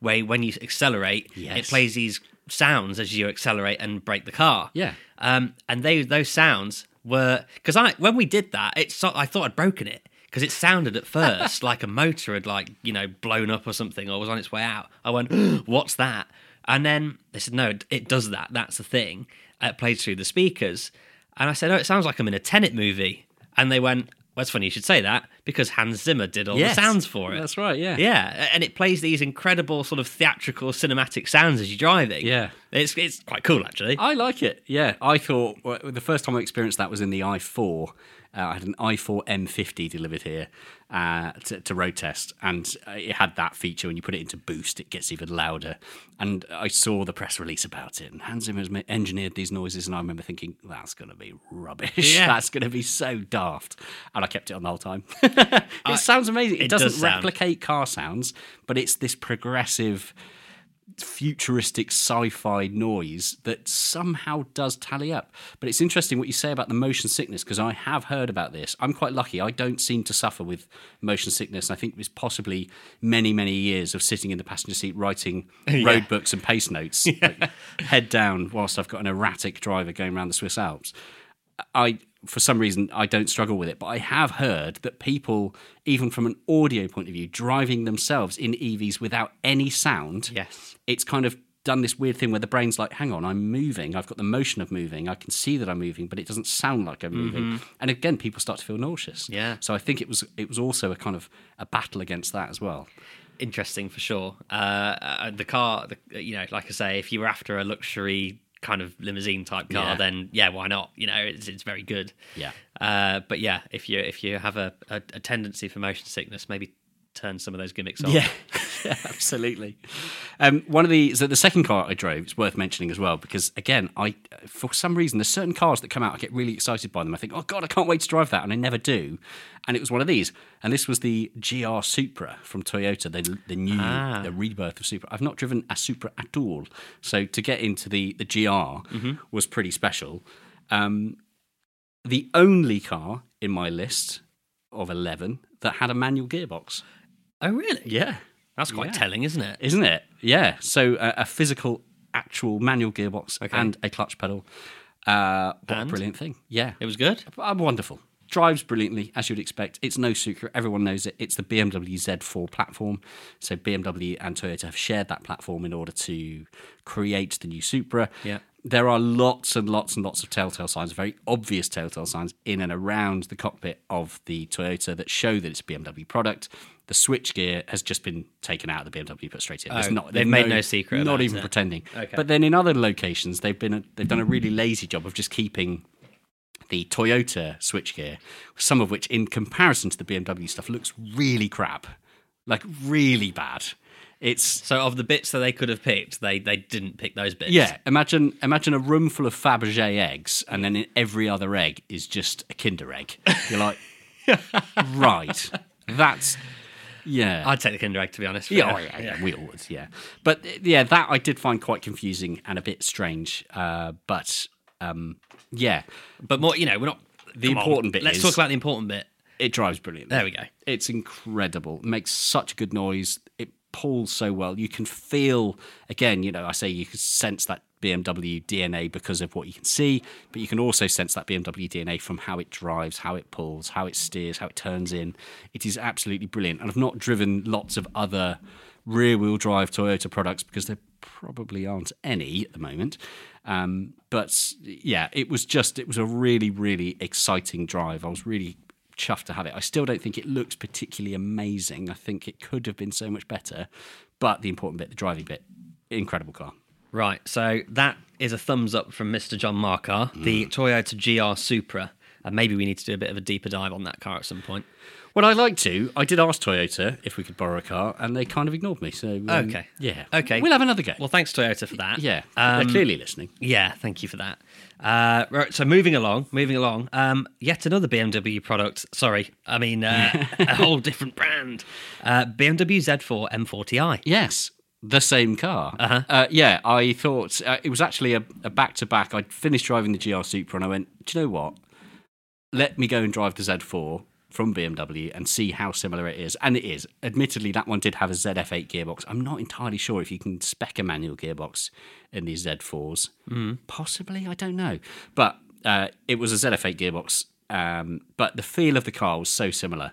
where when you accelerate, it plays these sounds as you accelerate and brake the car. Yeah. And those sounds were, because when we did that, I thought I'd broken it. Because it sounded at first like a motor had blown up or something or was on its way out. I went, what's that? And then they said, no, it does that. That's the thing. It plays through the speakers. And I said, oh, it sounds like I'm in a Tenet movie. And they went, well, it's funny you should say that because Hans Zimmer did all the sounds for it. That's right, yeah. Yeah, and it plays these incredible sort of theatrical cinematic sounds as you're driving. Yeah. It's quite cool, actually. I like it, yeah. I thought, the first time I experienced that was in the i4. I had an i4 M50 delivered here to road test, and it had that feature. When you put it into boost, it gets even louder. And I saw the press release about it, and Hans Zimmer has engineered these noises, and I remember thinking, that's going to be rubbish. Yeah. That's going to be so daft. And I kept it on the whole time. It sounds amazing. It doesn't replicate car sounds, but it's this progressive, futuristic sci-fi noise that somehow does tally up. But it's interesting what you say about the motion sickness, because I have heard about this. I'm quite lucky. I don't seem to suffer with motion sickness. I think it's possibly many, many years of sitting in the passenger seat writing road books and pace notes, head down, whilst I've got an erratic driver going around the Swiss Alps. For some reason, I don't struggle with it, but I have heard that people, even from an audio point of view, driving themselves in EVs without any sound, it's kind of done this weird thing where the brain's like, hang on, I'm moving. I've got the motion of moving. I can see that I'm moving, but it doesn't sound like I'm moving. Mm-hmm. And again, people start to feel nauseous. Yeah. So I think it was also a kind of a battle against that as well. interesting for sure. The car, you know, like I say, if you were after a luxury kind of limousine type car, then why not? You know, it's very good. Yeah. But yeah, if you have a tendency for motion sickness, maybe turn some of those gimmicks off. Yeah, absolutely. So the second car I drove, it's worth mentioning as well, because again, I, for some reason, there's certain cars that come out, I get really excited by them. I think, oh God, I can't wait to drive that. And I never do. And it was one of these. And this was the GR Supra from Toyota, the rebirth of Supra. I've not driven a Supra at all. So to get into the GR was pretty special. The only car in my list of 11 that had a manual gearbox. Oh, really? Yeah. That's quite telling, isn't it? Isn't it? Yeah. So a physical, actual manual gearbox and a clutch pedal. What a brilliant thing. Yeah. It was good? Wonderful. Drives brilliantly, as you'd expect. It's no secret. Everyone knows it. It's the BMW Z4 platform. So BMW and Toyota have shared that platform in order to create the new Supra. Yeah. There are lots and lots and lots of telltale signs, very obvious telltale signs in and around the cockpit of the Toyota that show that it's a BMW product. The switchgear has just been taken out of the BMW, put straight in. They've made no secret. Not even pretending. Okay. But then in other locations, they've done a really lazy job of just keeping the Toyota switchgear, some of which, in comparison to the BMW stuff, looks really crap, like really bad. So of the bits that they could have picked, they didn't pick those bits. Yeah, imagine a room full of Fabergé eggs, and then every other egg is just a Kinder egg. You're like, right, that's... Yeah. I'd take the Kinder egg, to be honest. Yeah, we all would, yeah. But yeah, that I did find quite confusing and a bit strange. Yeah. But more, you know, we're not... The important bit is... Let's talk about the important bit. It drives brilliantly. There we go. It's incredible. It makes such good noise. It pulls so well. You can feel, again, you know, I say you can sense that BMW DNA because of what you can see, but you can also sense that BMW DNA from how it drives, how it pulls, how it steers, how it turns in. It is absolutely brilliant. And I've not driven lots of other rear-wheel drive Toyota products because there probably aren't any at the moment. But yeah, it was a really, really exciting drive. I was really chuffed to have it. I still don't think it looks particularly amazing. I think it could have been so much better. But the important bit, the driving bit, incredible car. Right, so that is a thumbs up from Mr. John Marcar, the Toyota GR Supra. And maybe we need to do a bit of a deeper dive on that car at some point. Well, I'd like to. I did ask Toyota if we could borrow a car, and they kind of ignored me. So okay. Yeah. Okay. We'll have another go. Well, thanks, Toyota, for that. Yeah, they're clearly listening. Yeah, thank you for that. Right, so moving along, yet another BMW product. Sorry, I mean, a whole different brand. BMW Z4 M40i. Yes. The same car. Yeah, I thought it was actually a back-to-back. I'd finished driving the GR Supra and I went, do you know what? Let me go and drive the Z4 from BMW and see how similar it is. And it is. Admittedly, that one did have a ZF8 gearbox. I'm not entirely sure if you can spec a manual gearbox in these Z4s. Possibly, I don't know. But it was a ZF8 gearbox. But the feel of the car was so similar.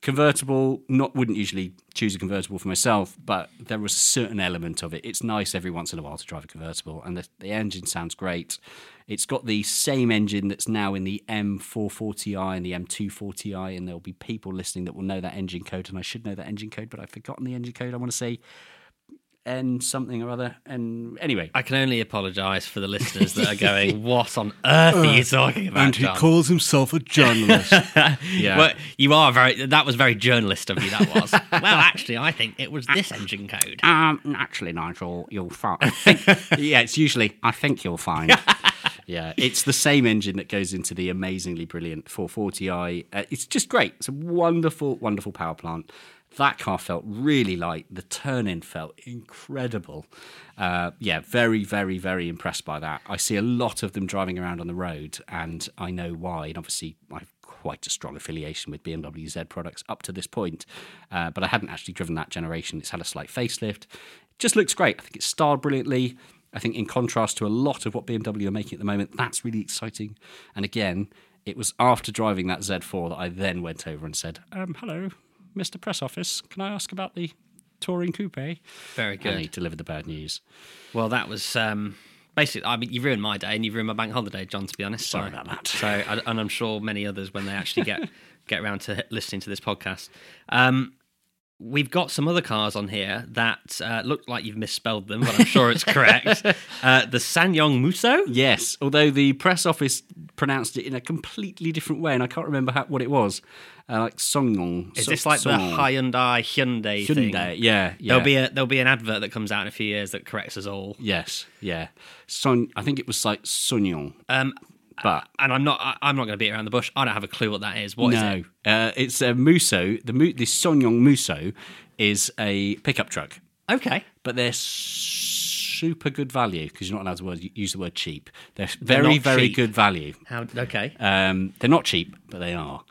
Convertible, wouldn't usually choose a convertible for myself, but there was a certain element of it. It's nice every once in a while to drive a convertible, and the engine sounds great. It's got the same engine that's now in the M440i and the M240i, and there'll be people listening that will know that engine code, and I should know that engine code, but I've forgotten the engine code. I want to say N something or other. And anyway, I can only apologise for the listeners that are going, what on earth are you talking about, and John? He calls himself a journalist. Yeah. Well, that was very journalist of you, that was. Well, actually, I think it was this engine code. Actually, Nigel, you'll find... Yeah, it's usually, I think you'll find... Yeah, it's the same engine that goes into the amazingly brilliant 440i. It's just great. It's a wonderful, wonderful power plant. That car felt really light. The turn-in felt incredible. Yeah, very, very, very impressed by that. I see a lot of them driving around on the road, and I know why. And obviously, I have quite a strong affiliation with BMW Z products up to this point, but I hadn't actually driven that generation. It's had a slight facelift. It just looks great. I think it's styled brilliantly. I think in contrast to a lot of what BMW are making at the moment, that's really exciting. And again, it was after driving that Z4 that I then went over and said, hello, Mr. Press Office, can I ask about the touring coupe? Very good. And he delivered the bad news. Well, that was basically, I mean, you ruined my day and you ruined my bank holiday, John, to be honest. Sorry about that. So, and I'm sure many others when they actually get around to listening to this podcast. we've got some other cars on here that look like you've misspelled them, but I'm sure it's correct. The SsangYong Musso? Yes, although the press office pronounced it in a completely different way, and I can't remember what it was. Like SsangYong. Is this like the Hyundai thing? Yeah. There'll be an advert that comes out in a few years that corrects us all. Yes, yeah. I think it was like SsangYong. But and I'm not going to beat around the bush. I don't have a clue what that is. What is it? It's a Musso. The SsangYong Musso is a pickup truck. Okay, but they're super good value because you're not allowed to use the word cheap. They're very very good value. Okay, they're not cheap, but they are.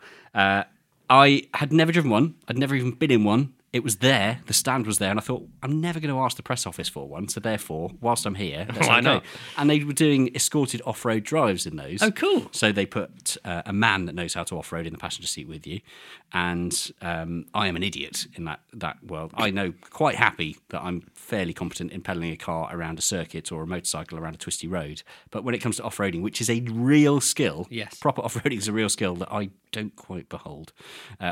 I had never driven one. I'd never even been in one. It was there. The stand was there, and I thought I'm never going to ask the press office for one. So therefore, whilst I'm here, why not? And they were doing escorted off-road drives in those. Oh, cool! So they put a man that knows how to off-road in the passenger seat with you, and I am an idiot in that world. I know quite happy that I'm fairly competent in pedaling a car around a circuit or a motorcycle around a twisty road, but when it comes to off-roading, which is a real skill, yes, proper off-roading is a real skill that I don't quite behold.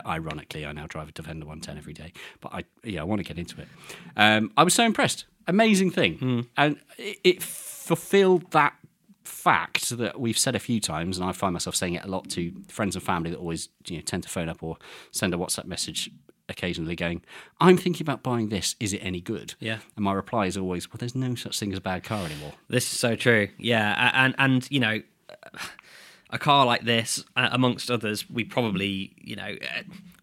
Ironically, I now drive a Defender 110 every day. But I want to get into it. I was so impressed. Amazing thing. Mm. And it fulfilled that fact that we've said a few times, and I find myself saying it a lot to friends and family that always tend to phone up or send a WhatsApp message occasionally going, I'm thinking about buying this. Is it any good? Yeah. And my reply is always, well, there's no such thing as a bad car anymore. This is so true. Yeah. And a car like this, amongst others, we probably,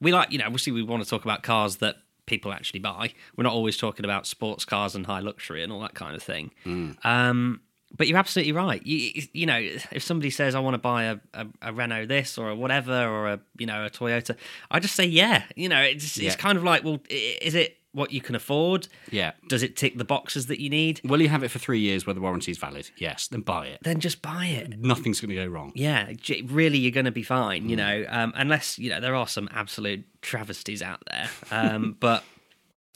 obviously we want to talk about cars that people actually buy. We're not always talking about sports cars and high luxury and all that kind of thing. Mm. But you're absolutely right. You know, if somebody says, I want to buy a Renault this or a whatever or a Toyota, I just say, yeah. It's kind of like, well, is it what you can afford? Yeah. Does it tick the boxes that you need? Will you have it for 3 years where the warranty is valid? Yes. Then buy it. Then just buy it. Nothing's going to go wrong. Yeah. Really, you're going to be fine, unless, there are some absolute travesties out there. But,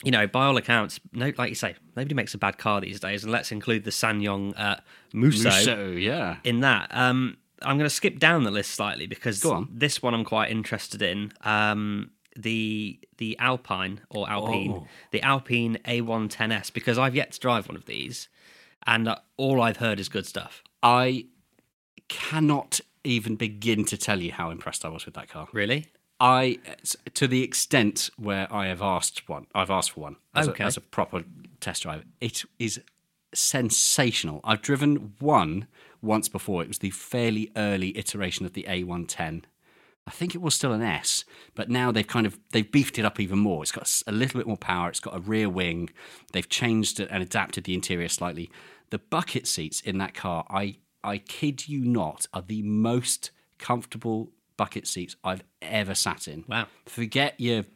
by all accounts, no, like you say, nobody makes a bad car these days, and let's include the SsangYong Musso in that. I'm going to skip down the list slightly because this one I'm quite interested in. The the Alpine A110S, because I've yet to drive one of these, and all I've heard is good stuff. I cannot even begin to tell you how impressed I was with that car. Really? To the extent where I have asked for one as a proper test drive. It is sensational. I've driven one once before. It was the fairly early iteration of the A110. I think it was still an S, but now they've beefed it up even more. It's got a little bit more power. It's got a rear wing. They've changed it and adapted the interior slightly. The bucket seats in that car, I kid you not, are the most comfortable bucket seats I've ever sat in. Wow. Forget your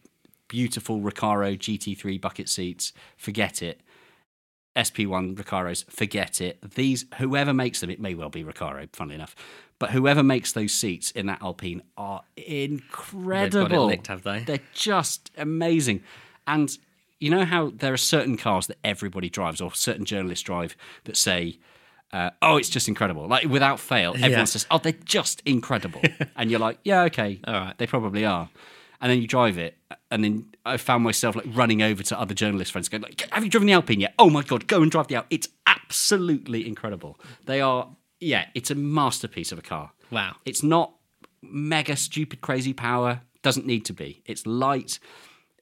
beautiful Recaro GT3 bucket seats. Forget it. SP1 Recaros, forget it. These, whoever makes them, it may well be Recaro, funnily enough, but whoever makes those seats in that Alpine are incredible. They've got it licked, have they? They're just amazing. And you know how there are certain cars that everybody drives or certain journalists drive that say, it's just incredible. Like, without fail, everyone says, they're just incredible. And you're like, yeah, okay, all right, they probably are. And then you drive it, and then I found myself like running over to other journalist friends going, like, have you driven the Alpine yet? Oh my God, go and drive the Alpine. It's absolutely incredible. They are, it's a masterpiece of a car. Wow. It's not mega stupid crazy power. Doesn't need to be. It's light.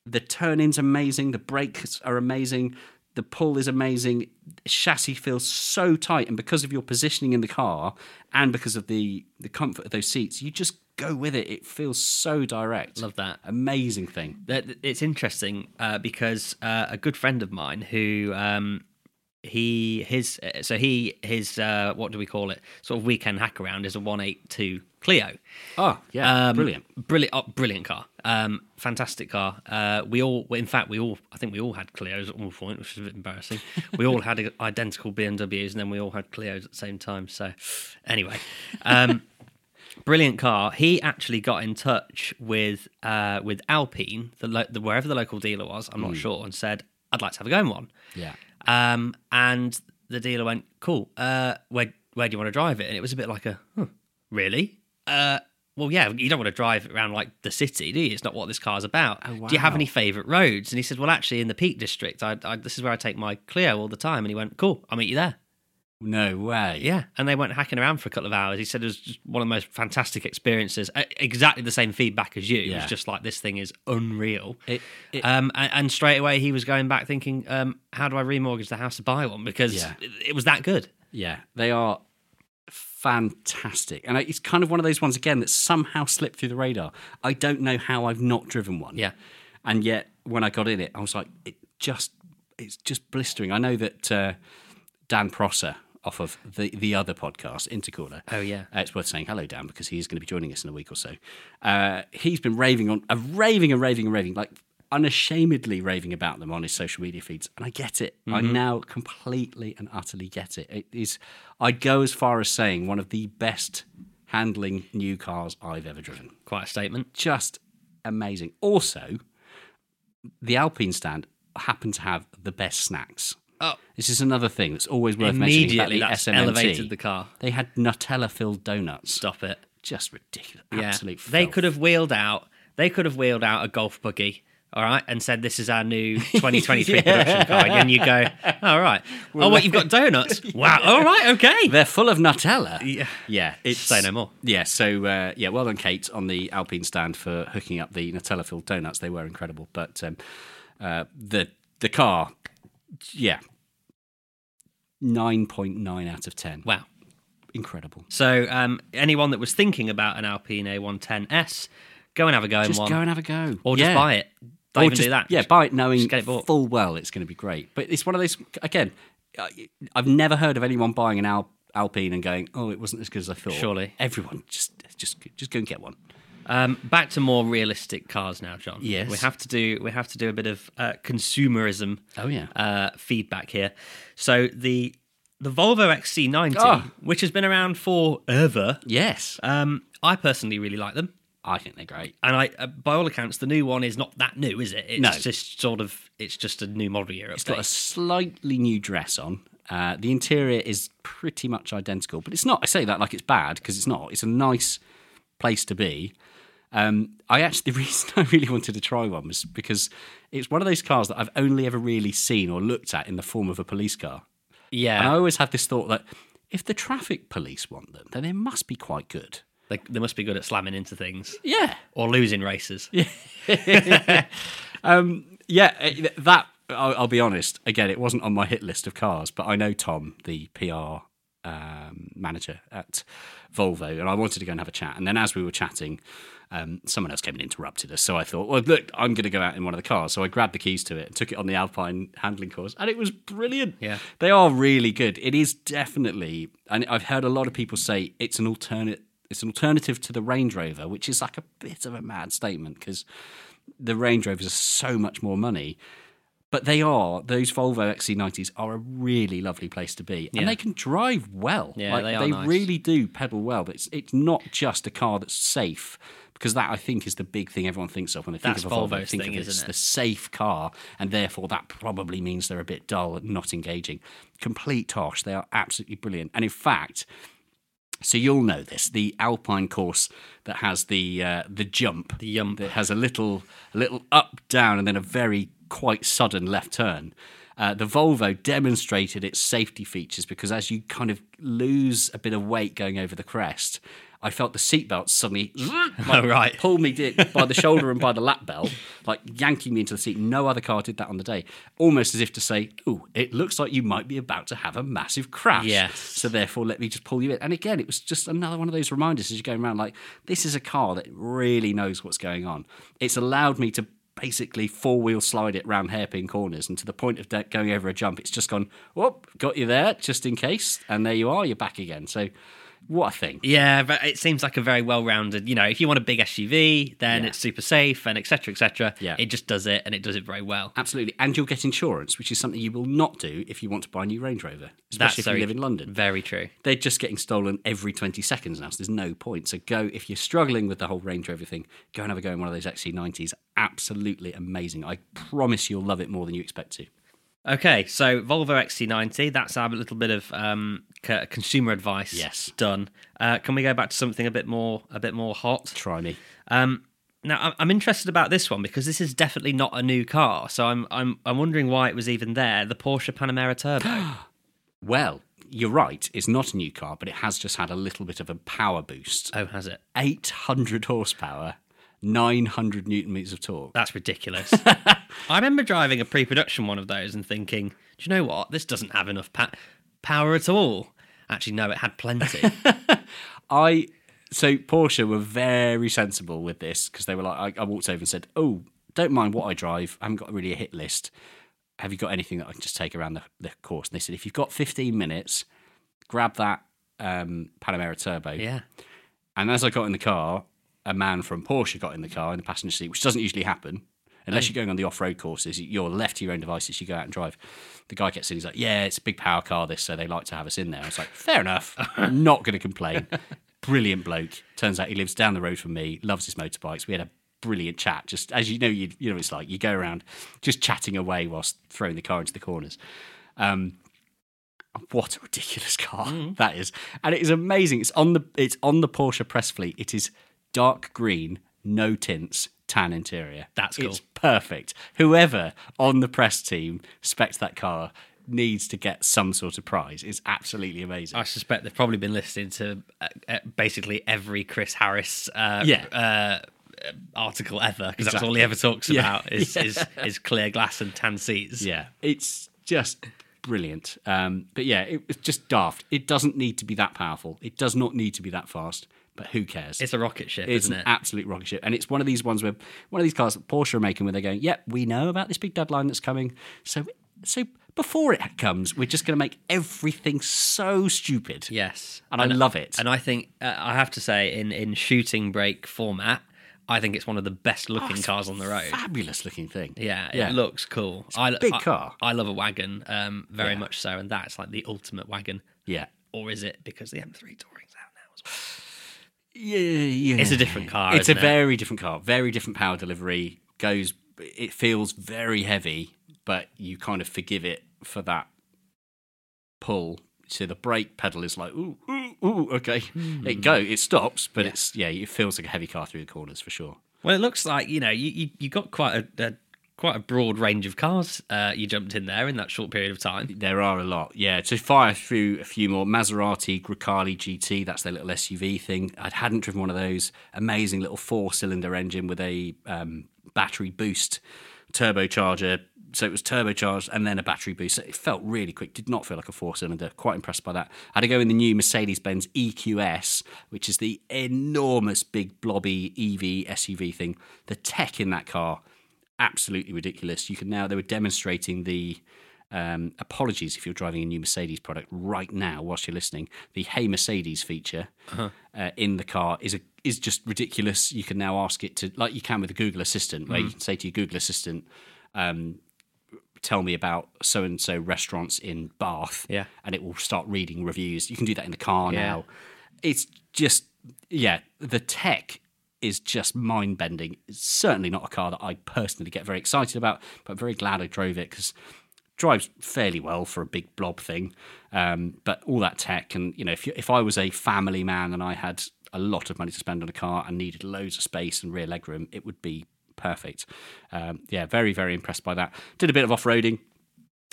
The turn-in's amazing. The brakes are amazing. The pull is amazing. The chassis feels so tight. And because of your positioning in the car and because of the comfort of those seats, you just go with it. It feels so direct. Love that. Amazing thing. It's interesting because a good friend of mine who what do we call it? Sort of weekend hack around is a 182 Clio. Oh yeah, brilliant car, fantastic car. I think we all had Clios at one point, which is a bit embarrassing. We all had identical BMWs, and then we all had Clios at the same time. So anyway. Brilliant car. He actually got in touch with Alpine, wherever the local dealer was, I'm not sure, and said, I'd like to have a go in one. Yeah. And the dealer went, cool, where do you want to drive it? And it was a bit like really? well, yeah, you don't want to drive around like the city, do you? It's not what this car's about. Oh, wow. Do you have any favourite roads? And he said, well, actually, in the Peak District, this is where I take my Clio all the time. And he went, cool, I'll meet you there. No way. Yeah, and they went hacking around for a couple of hours. He said it was just one of the most fantastic experiences. Exactly the same feedback as you. Yeah. It was just like, this thing is unreal. And straight away, he was going back thinking, how do I remortgage the house to buy one? Because it was that good. Yeah, they are fantastic. And it's kind of one of those ones, again, that somehow slipped through the radar. I don't know how I've not driven one. Yeah. And yet, when I got in it, I was like, it's just blistering. I know that Dan Prosser, off of the other podcast, Intercorner. Oh, yeah. It's worth saying hello, Dan, because he's going to be joining us in a week or so. He's been raving, like unashamedly raving about them on his social media feeds. And I get it. Mm-hmm. I now completely and utterly get it. It is, I'd go as far as saying, one of the best handling new cars I've ever driven. Quite a statement. Just amazing. Also, the Alpine stand happened to have the best snacks. Oh. This is another thing that's always worth mentioning about the SMMT. Elevated the car. They had Nutella-filled donuts. Stop it. Just ridiculous. Yeah. Absolute filth. They could have wheeled out a golf buggy, all right, and said, this is our new 2023 production car. And you go, all right. Well, what, you've got donuts? Wow. All right, okay. They're full of Nutella. Yeah. Say no more. Yeah, so, well done, Kate, on the Alpine stand for hooking up the Nutella-filled donuts. They were incredible. But the car, 9.9 out of 10. Wow. Incredible. So anyone that was thinking about an Alpine A110S, go and have a go in one. Just go and have a go. Or just buy it. Don't even do that. Yeah, buy it knowing full well it's going to be great. But it's one of those, again, I've never heard of anyone buying an Alpine and going, oh, it wasn't as good as I thought. Surely. Everyone, just go and get one. Back to more realistic cars now, John. Yes, we have to do a bit of consumerism. Oh yeah, feedback here. So the Volvo XC90, which has been around forever. Yes, I personally really like them. I think they're great, and I by all accounts, the new one is not that new, is it? It's just a new model year update. It's got a slightly new dress on. The interior is pretty much identical, but it's not. I say that like it's bad because it's not. It's a nice place to be. The reason I really wanted to try one was because it's one of those cars that I've only ever really seen or looked at in the form of a police car. Yeah. And I always had this thought that if the traffic police want them, then they must be quite good. They must be good at slamming into things. Yeah. Or losing races. Yeah. I'll be honest, again, it wasn't on my hit list of cars, but I know Tom, the PR manager at Volvo, and I wanted to go and have a chat. And then as we were chatting, someone else came and interrupted us. So I thought, well, look, I'm going to go out in one of the cars. So I grabbed the keys to it and took it on the Alpine handling course, and it was brilliant. Yeah, they are really good. It is definitely, and I've heard a lot of people say it's an alternative to the Range Rover, which is like a bit of a mad statement because the Range Rovers are so much more money. But those Volvo XC90s are a really lovely place to be. And they can drive well. Yeah, they nice. Really do pedal well. But it's not just a car that's safe, because that, I think, is the big thing everyone thinks of. When they think of a Volvo, they think of it as the safe car, and therefore that probably means they're a bit dull and not engaging. Complete tosh. They are absolutely brilliant. And in fact, so you'll know this, the Alpine course that has the jump. The jump. That has a little up, down, and then a very quite sudden left turn. The Volvo demonstrated its safety features because as you kind of lose a bit of weight going over the crest, I felt the seatbelt suddenly pull me by the shoulder and by the lap belt, like yanking me into the seat. No other car did that on the day. Almost as if to say, ooh, it looks like you might be about to have a massive crash. Yes. So therefore, let me just pull you in. And again, it was just another one of those reminders as you're going around, like, this is a car that really knows what's going on. It's allowed me to basically four-wheel slide it round hairpin corners, and to the point of going over a jump, it's just gone, whoop, got you there, just in case, and there you are, you're back again. So what a thing. Yeah, but it seems like a very well-rounded, if you want a big SUV, then it's super safe, and etc., etc. Yeah. It just does it, and it does it very well. Absolutely, and you'll get insurance, which is something you will not do if you want to buy a new Range Rover, especially if you live in London. Very true. They're just getting stolen every 20 seconds now, so there's no point. So go, if you're struggling with the whole Range Rover thing, go and have a go in one of those XC90s. Absolutely amazing. I promise you'll love it more than you expect to. Okay, so Volvo XC90, that's our little bit of consumer advice. Yes, done. Can we go back to something a bit more hot? Try me. Now, I'm interested about this one because this is definitely not a new car. So I'm wondering why it was even there. The Porsche Panamera Turbo. Well, you're right. It's not a new car, but it has just had a little bit of a power boost. Oh, has it? 800 horsepower. 900 newton meters of torque. That's ridiculous. I remember driving a pre-production one of those and thinking, do you know what? This doesn't have enough power at all. Actually, no, it had plenty. So Porsche were very sensible with this because they were like, I walked over and said, oh, don't mind what I drive. I haven't got really a hit list. Have you got anything that I can just take around the course? And they said, if you've got 15 minutes, grab that Panamera Turbo. Yeah. And as I got in the car, a man from Porsche got in the car in the passenger seat, which doesn't usually happen. Unless you're going on the off-road courses, you're left to your own devices, you go out and drive. The guy gets in, he's like, yeah, it's a big power car, this, so they like to have us in there. I was like, fair enough, I'm not going to complain. Brilliant bloke. Turns out he lives down the road from me, loves his motorbikes. We had a brilliant chat. Just as you know, it's like you go around just chatting away whilst throwing the car into the corners. What a ridiculous car that is. And it is amazing. It's on the Porsche press fleet. It is dark green, no tints, tan interior. That's cool. It's perfect. Whoever on the press team specs that car needs to get some sort of prize. It's absolutely amazing. I suspect they've probably been listening to basically every Chris Harris article ever, because that's all he ever talks about is clear glass and tan seats. Yeah, it's just brilliant. But yeah, it's just daft. It doesn't need to be that powerful. It does not need to be that fast. But who cares? It's a rocket ship, isn't it? It's an absolute rocket ship. And it's one of these ones where, one of these cars that Porsche are making where they're going, yep, we know about this big deadline that's coming. So before it comes, we're just going to make everything so stupid. Yes. And I love it. And I think, I have to say, in shooting brake format, I think it's one of the best looking cars on the road. Fabulous looking thing. Yeah, it looks cool. It's a big car. I love a wagon, very much so. And that's like the ultimate wagon. Yeah. Or is it? Because the M3 Touring's out now as well. Yeah, it's a different car. It's very different car. Very different power delivery. It feels very heavy, but you kind of forgive it for that pull. So the brake pedal is like ooh, okay. It stops, but it feels like a heavy car through the corners for sure. Well, it looks like you got quite a broad range of cars you jumped in that short period of time. There are a lot, yeah. To fire through a few more, Maserati Grecale GT, that's their little SUV thing. I hadn't driven one of those. Amazing little 4-cylinder engine with a battery boost turbocharger. So it was turbocharged and then a battery boost. So it felt really quick. Did not feel like a 4-cylinder. Quite impressed by that. I had to go in the new Mercedes-Benz EQS, which is the enormous big blobby EV SUV thing. The tech in that car, absolutely ridiculous. They were demonstrating the apologies if you're driving a new Mercedes product right now whilst you're listening. The Hey Mercedes feature in the car is just ridiculous. You can now ask it to, like you can with a Google Assistant, where you can say to your Google Assistant, tell me about so-and-so restaurants in Bath, and it will start reading reviews. You can do that in the car now. It's just, the tech is just mind-bending. It's certainly not a car that I personally get very excited about, but I'm very glad I drove it because it drives fairly well for a big blob thing. But all that tech, and if I was a family man and I had a lot of money to spend on a car and needed loads of space and rear legroom, it would be perfect. Very, very impressed by that. Did a bit of off-roading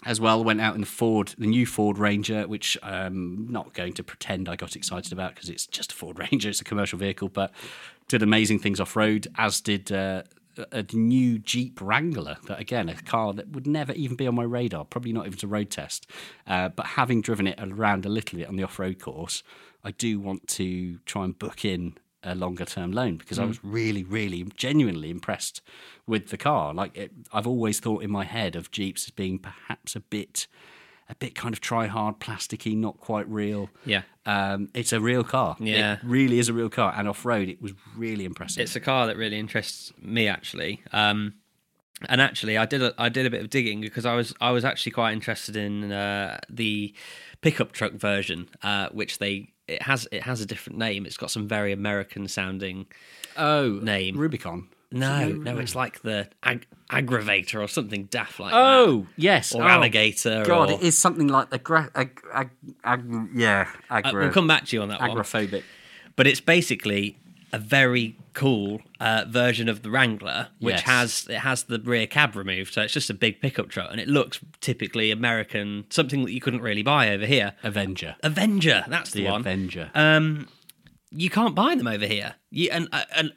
as well. Went out in the new Ford Ranger, which I'm not going to pretend I got excited about because it's just a Ford Ranger. It's a commercial vehicle, but did amazing things off-road, as did a new Jeep Wrangler. That, again, a car that would never even be on my radar, probably not even to road test. But having driven it around a little bit on the off-road course, I do want to try and book in a longer-term loan because I was really, really genuinely impressed with the car. I've always thought in my head of Jeeps as being perhaps a bit kind of try-hard, plasticky, not quite real. Yeah. It's a real car. Yeah. It really is a real car. And off-road, it was really impressive. It's a car that really interests me, actually. And actually, I did a bit of digging because I was actually quite interested in the pickup truck version, which they... It has a different name. It's got some very American sounding name. Rubicon. No, it's like the aggravator or something daft like that. Oh, yes. Or alligator. God, or... it is something like the... we'll come back to you on that agoraphobic. One. Agoraphobic. But it's basically a very cool version of the Wrangler, which has the rear cab removed, so it's just a big pickup truck, and it looks typically American, something that you couldn't really buy over here. Avenger, that's the one. Avenger. You can't buy them over here. I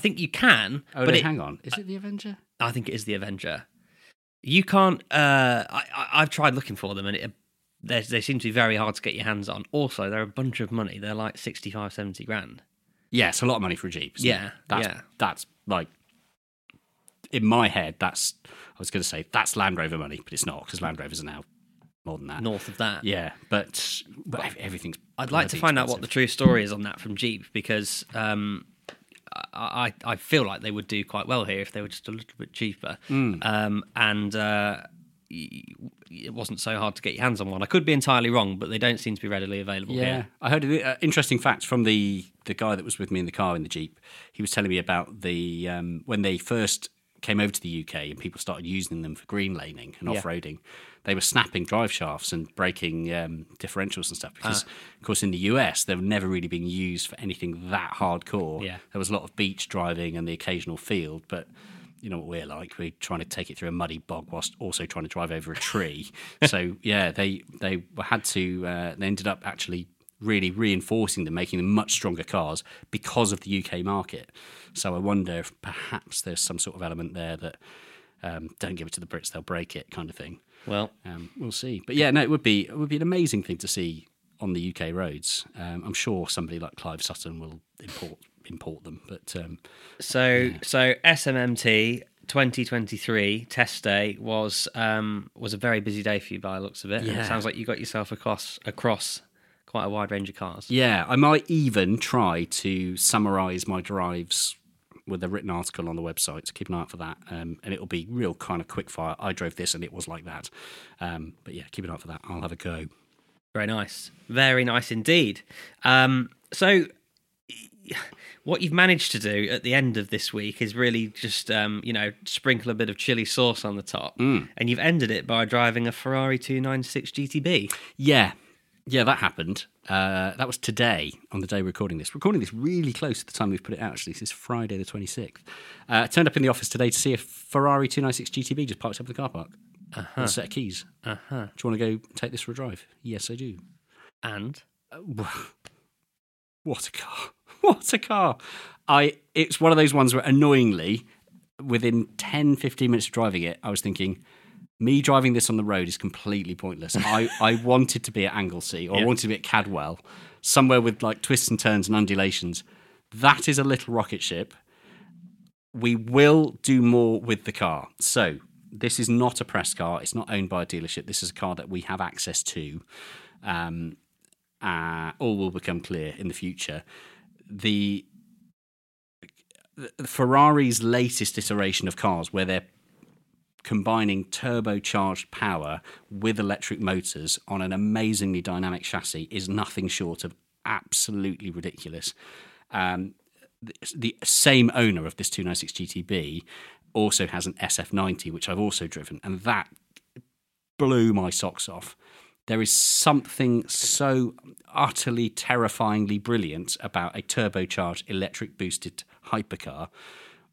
think you can. Oh, but hang on. Is it the Avenger? I think it is the Avenger. You can't... I've tried looking for them, and they seem to be very hard to get your hands on. Also, they're a bunch of money. They're like 65, 70 grand. Yeah, it's a lot of money for a Jeep. That's like... In my head, that's... I was going to say, that's Land Rover money, but it's not, because Land Rovers are now more than that. North of that. Yeah, but everything's... I'd like to find out what the true story is on that from Jeep, because I feel like they would do quite well here if they were just a little bit cheaper. And it wasn't so hard to get your hands on one. I could be entirely wrong, but they don't seem to be readily available here. I heard an interesting fact from the guy that was with me in the car in the Jeep. He was telling me about the when they first came over to the UK and people started using them for green laning and off-roading, they were snapping drive shafts and breaking differentials and stuff because, of course, in the US, they've never really been used for anything that hardcore. Yeah. There was a lot of beach driving and the occasional field, but you know what we're like. We're trying to take it through a muddy bog whilst also trying to drive over a tree. So, yeah, they had to... they ended up actually really reinforcing them, making them much stronger cars because of the UK market. So I wonder if perhaps there's some sort of element there that don't give it to the Brits, they'll break it kind of thing. Well, we'll see. But yeah, no, it would be an amazing thing to see on the UK roads. I'm sure somebody like Clive Sutton will import them. But so SMMT 2023 test day was a very busy day for you by the looks of it. Yeah. And it sounds like you got yourself across quite a wide range of cars. Yeah, I might even try to summarise my drives with a written article on the website, so keep an eye out for that. And it'll be real kind of quick fire. I drove this and it was like that. But yeah, keep an eye out for that. I'll have a go. Very nice. Very nice indeed. So what you've managed to do at the end of this week is really just, sprinkle a bit of chili sauce on the top. And you've ended it by driving a Ferrari 296 GTB. Yeah, that happened. That was today, on the day we're recording this. We're recording this really close to the time we've put it out, actually. This is Friday the 26th. I turned up in the office today to see a Ferrari 296 GTB just parked up in the car park. With a set of keys. Do you want to go take this for a drive? Yes, I do. And? What a car. What a car. It's one of those ones where, annoyingly, within 10, 15 minutes of driving it, I was thinking... me driving this on the road is completely pointless. I wanted to be at Anglesey or I wanted to be at Cadwell, somewhere with like twists and turns and undulations. That is a little rocket ship. We will do more with the car. So this is not a press car. It's not owned by a dealership. This is a car that we have access to. All will become clear in the future. The Ferrari's latest iteration of cars where they're combining turbocharged power with electric motors on an amazingly dynamic chassis is nothing short of absolutely ridiculous. The same owner of this 296 GTB also has an SF90, which I've also driven, and that blew my socks off. There is something so utterly terrifyingly brilliant about a turbocharged electric-boosted hypercar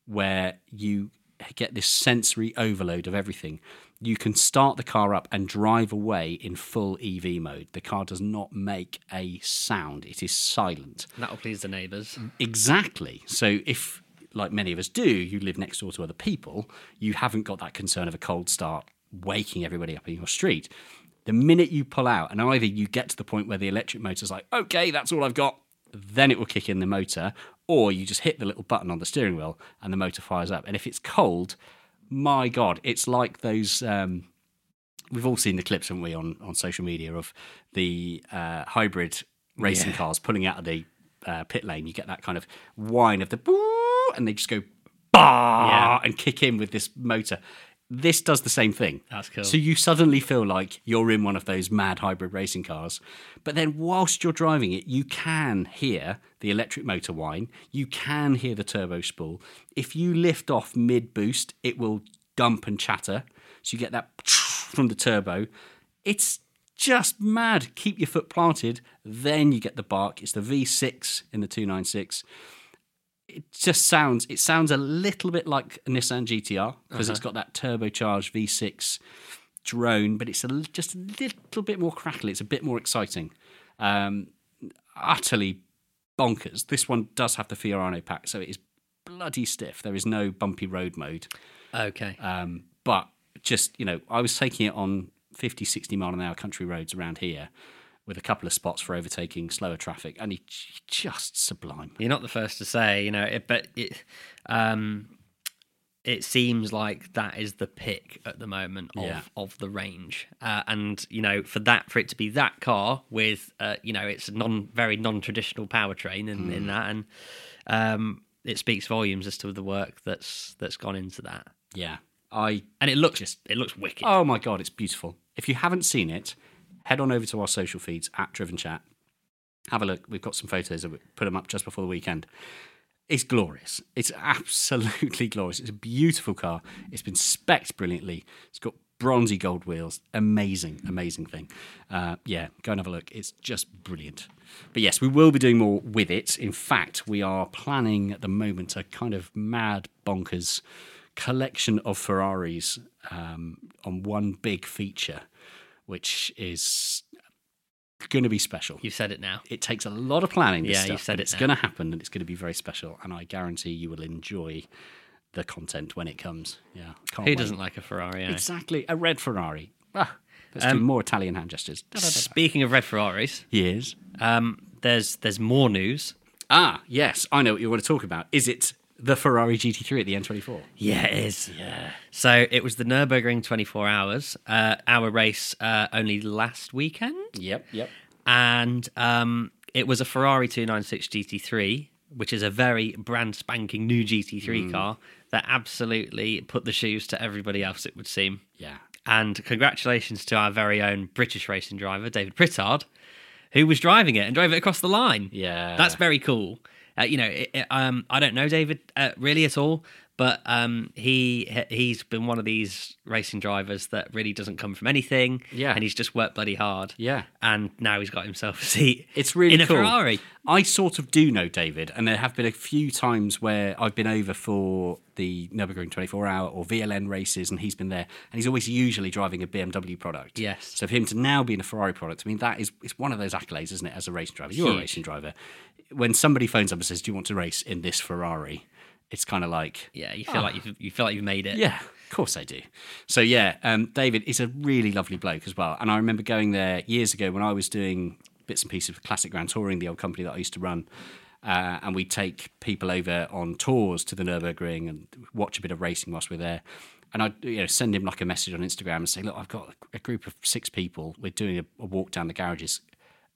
where you get this sensory overload of everything. You can start the car up and drive away in full EV mode. The car does not make a sound. It is silent. That'll please the neighbours. Exactly. So if, like many of us do, you live next door to other people, you haven't got that concern of a cold start waking everybody up in your street. The minute you pull out, and either you get to the point where the electric motor's like, okay, that's all I've got, then it will kick in the motor, or you just hit the little button on the steering wheel and the motor fires up. And if it's cold, my God, it's like those... we've all seen the clips, haven't we, on social media of the hybrid racing cars pulling out of the pit lane. You get that kind of whine of the... and they just go... and kick in with this motor. This does the same thing. That's cool. So you suddenly feel like you're in one of those mad hybrid racing cars. But then whilst you're driving it, you can hear the electric motor whine. You can hear the turbo spool. If you lift off mid-boost, it will dump and chatter. So you get that from the turbo. It's just mad. Keep your foot planted. Then you get the bark. It's the V6 in the 296. It just sounds, it sounds a little bit like a Nissan GTR because it's got that turbocharged V6 drone, but it's just a little bit more crackly. It's a bit more exciting. Utterly bonkers. This one does have the Fiorano pack, so it is bloody stiff. There is no bumpy road mode. Okay. But just, you know, I was taking it on 50, 60 mile an hour country roads around here, with a couple of spots for overtaking slower traffic, and it's just sublime. You're not the first to say, you know, it seems like that is the pick at the moment of the range. And, you know, for it to be that car with, you know, it's a very non-traditional powertrain in that, and it speaks volumes as to the work that's gone into that. Yeah. It looks wicked. Oh, my God, it's beautiful. If you haven't seen it, head on over to our social feeds at Driven Chat. Have a look. We've got some photos of it. Put them up just before the weekend. It's glorious. It's absolutely glorious. It's a beautiful car. It's been specced brilliantly. It's got bronzy gold wheels. Amazing, amazing thing. Go and have a look. It's just brilliant. But yes, we will be doing more with it. In fact, we are planning at the moment a kind of mad bonkers collection of Ferraris on one big feature, which is going to be special. You've said it now. It takes a lot of planning, this stuff. Yeah, you've said it now. It's going to happen, and it's going to be very special, and I guarantee you will enjoy the content when it comes. Yeah, who doesn't like a Ferrari? Exactly, a red Ferrari. Ah, let's do more Italian hand gestures. Speaking of red Ferraris, yes, there's more news. Ah, yes, I know what you want to talk about. Is it the Ferrari GT3 at the N24? Yeah, it is. Yeah. So it was the Nürburgring 24 hours, hour race only last weekend. Yep. And it was a Ferrari 296 GT3, which is a very brand spanking new GT3 car that absolutely put the shoes to everybody else, it would seem. Yeah. And congratulations to our very own British racing driver, David Prittard, who was driving it and drove it across the line. Yeah. That's very cool. I don't know David really at all, but he's been one of these racing drivers that really doesn't come from anything. Yeah, and he's just worked bloody hard. Yeah, and now he's got himself a seat. It's really cool. In a Ferrari. I sort of do know David, and there have been a few times where I've been over for the Nürburgring 24 Hour or VLN races, and he's been there, and he's always usually driving a BMW product. Yes. So for him to now be in a Ferrari product, I mean, it's one of those accolades, isn't it, as a racing driver? You're a racing driver. When somebody phones up and says, "Do you want to race in this Ferrari?" It's kind of like, yeah, you feel like you've made it. Yeah, of course I do. So yeah, David is a really lovely bloke as well, and I remember going there years ago when I was doing bits and pieces of classic grand touring, the old company that I used to run, and we'd take people over on tours to the Nürburgring and watch a bit of racing whilst we're there. And I'd send him like a message on Instagram and say, "Look, I've got a group of 6 people. We're doing a walk down the garages.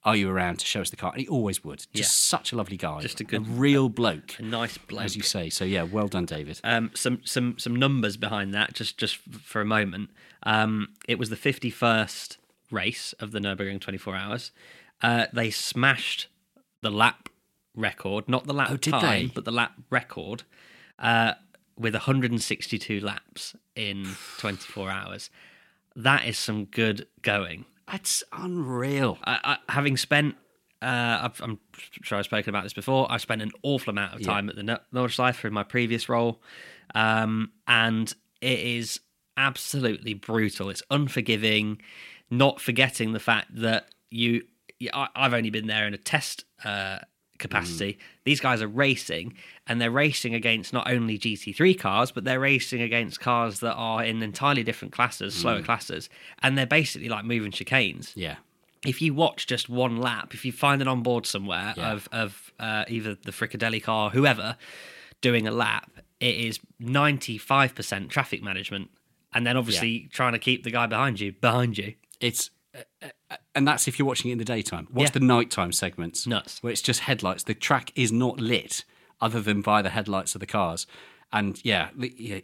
Are you around to show us the car?" And he always would. Just such a lovely guy. Just a real bloke. A nice bloke. As you say. So, yeah, well done, David. Some numbers behind that, just for a moment. It was the 51st race of the Nürburgring 24 hours. They smashed the lap record, not the lap time, but the lap record, with 162 laps in 24 hours. That is some good going. That's unreal. Having spent, I'm sure I've spoken about this before, I've spent an awful amount of time at the Nordschleife in my previous role, and it is absolutely brutal. It's unforgiving, not forgetting the fact that I've only been there in a test capacity. These guys are racing, and they're racing against not only GT3 cars, but they're racing against cars that are in entirely different classes, slower classes, and they're basically like moving chicanes. Yeah. If you watch just one lap, if you find it on board somewhere of either the Fricadelli car, whoever, doing a lap, it is 95% traffic management, and then obviously trying to keep the guy behind you. It's and that's if you're watching it in the daytime. Watch the nighttime segments. Nuts. Where it's just headlights. The track is not lit other than by the headlights of the cars. And yeah,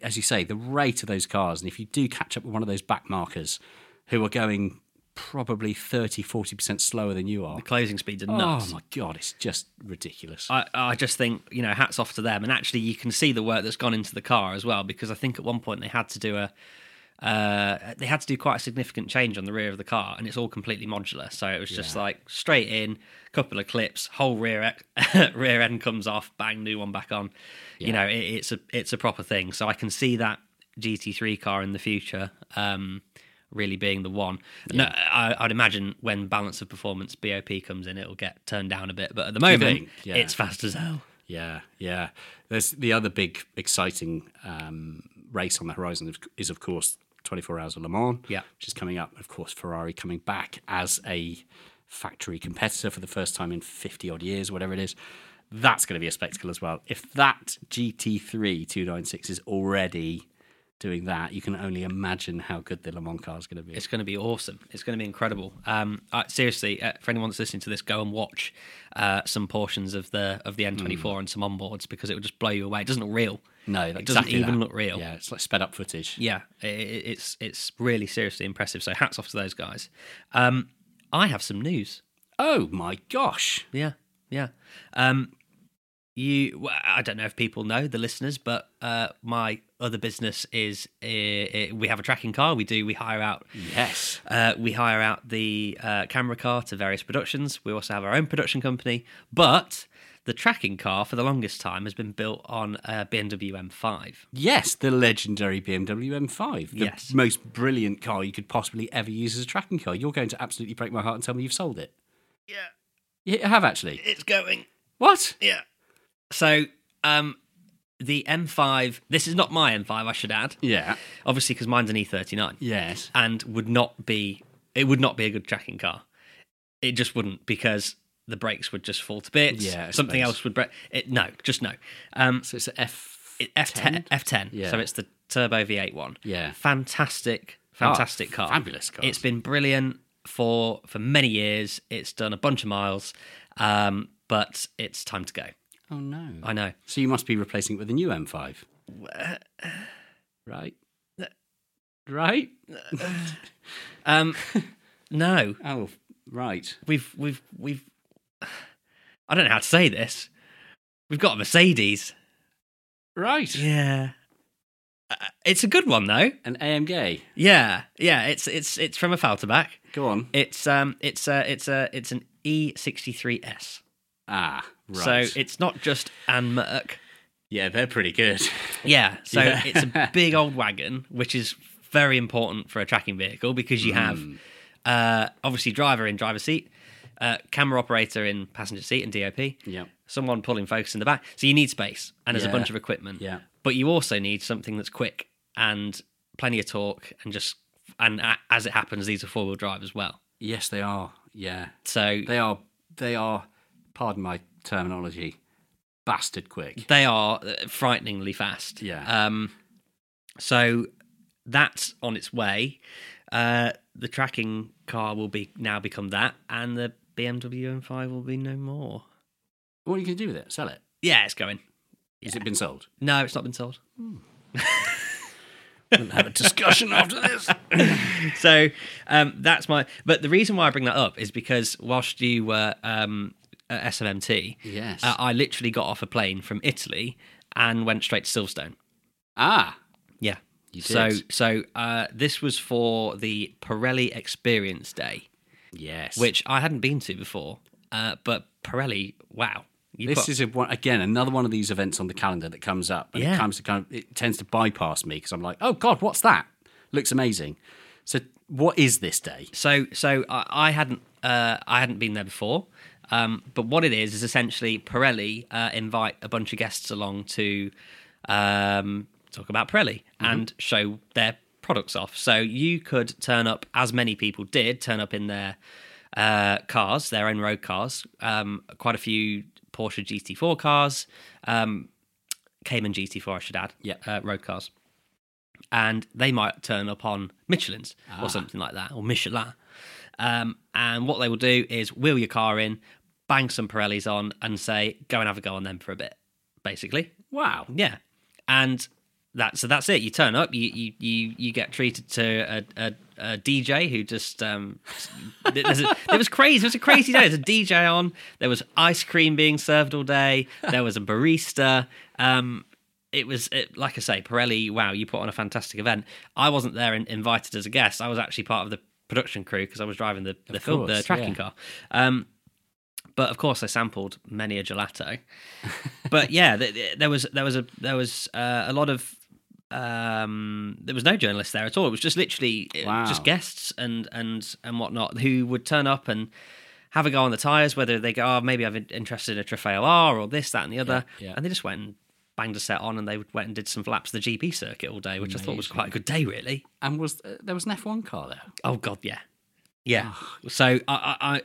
as you say, the rate of those cars, and if you do catch up with one of those back markers who are going probably 30, 40% slower than you are. The closing speeds are nuts. Oh my God, it's just ridiculous. I just think, you know, hats off to them. And actually you can see the work that's gone into the car as well, because I think at one point they had to do quite a significant change on the rear of the car, and it's all completely modular. So it was just like straight in, couple of clips, whole rear end comes off, bang, new one back on. Yeah. You know, it's a proper thing. So I can see that GT3 car in the future really being the one. Yeah. No, I'd imagine when balance of performance BOP comes in, it'll get turned down a bit. But at the moment, it's fast as hell. Yeah, yeah. There's the other big exciting race on the horizon is, of course, 24 Hours of Le Mans, which is coming up. Of course, Ferrari coming back as a factory competitor for the first time in 50-odd years, whatever it is. That's going to be a spectacle as well. If that GT3 296 is already doing that, you can only imagine how good the Le Mans car is going to be. It's going to be awesome. It's going to be incredible. Seriously, for anyone that's listening to this, go and watch some portions of the N24 and some onboards, because it will just blow you away. It doesn't look real. No, it doesn't even look real. Yeah, it's like sped up footage. Yeah, it's really seriously impressive. So hats off to those guys. I have some news. Oh my gosh! Yeah. I don't know if people know, the listeners, but my other business is we have a tracking car. We hire out the camera car to various productions. We also have our own production company, but the tracking car for the longest time has been built on a BMW M5. Yes, the legendary BMW M5. The most brilliant car you could possibly ever use as a tracking car. You're going to absolutely break my heart and tell me you've sold it. Yeah. You have, actually. It's going. What? Yeah. So, the M5, this is not my M5, I should add. Yeah. Obviously, because mine's an E39. Yes. And it would not be a good tracking car. It just wouldn't, because the brakes would just fall to bits. Yeah, something else would break. No. So it's an F10? F10. Yeah. So it's the turbo V8 one. Yeah. Fantastic car. Fabulous car. It's been brilliant for many years. It's done a bunch of miles, but it's time to go. Oh, no. I know. So you must be replacing it with a new M5. Right? No. Oh, right. We've I don't know how to say this. We've got a Mercedes. Right. Yeah. It's a good one though. An AMG. Yeah. Yeah, it's from a Falterback. Go on. It's an E63S. Ah, right. So it's not just an Merc. Yeah, they're pretty good. Yeah. So it's a big old wagon, which is very important for a tracking vehicle, because you have obviously driver in driver's seat, camera operator in passenger seat and DOP. Yeah. Someone pulling focus in the back. So you need space, and there's a bunch of equipment. Yeah. But you also need something that's quick and plenty of torque, and as it happens, these are four-wheel drive as well. Yes, they are. Yeah. So they are, pardon my terminology, bastard quick. They are frighteningly fast. Yeah. So that's on its way. The tracking car will now become that, and the BMW M5 will be no more. What are you going to do with it? Sell it? Yeah, it's going. Yeah. Has it been sold? No, it's not been sold. We'll have a discussion after this. So that's my... But the reason why I bring that up is because whilst you were at SMMT, I literally got off a plane from Italy and went straight to Silverstone. Ah. Yeah. So this was for the Pirelli Experience Day. Yes. Which I hadn't been to before. But Pirelli, wow. Another one of these events on the calendar that comes up. And it tends to bypass me, because I'm like, oh, God, what's that? Looks amazing. So what is this day? So I hadn't been there before. But what it is essentially Pirelli invite a bunch of guests along to... talk about Pirelli and show their products off. So you could turn up, as many people did, in their cars, their own road cars. Quite a few Porsche GT4 cars, Cayman GT4, I should add, road cars. And they might turn up on Michelins or something like that, or Michelin. And what they will do is wheel your car in, bang some Pirellis on, and say, go and have a go on them for a bit, basically. Wow. Yeah. And that's it. You turn up, you get treated to a DJ who just it was a crazy day. There's a DJ on. There was ice cream being served all day. There was a barista. Like I say, Pirelli. Wow, you put on a fantastic event. I wasn't there and invited as a guest. I was actually part of the production crew because I was driving the tracking car. But of course, I sampled many a gelato. But yeah, there was a lot of there was no journalists there at all. It was just literally just guests and whatnot who would turn up and have a go on the tyres, whether they go, oh, maybe I'm interested in a Trofeo R or this, that, and the other, and they just went and banged a set on, and they went and did some laps of the GB circuit all day, which amazing. I thought was quite a good day, really. And was there was an F1 car there? Oh God, yeah. Yeah, so I'm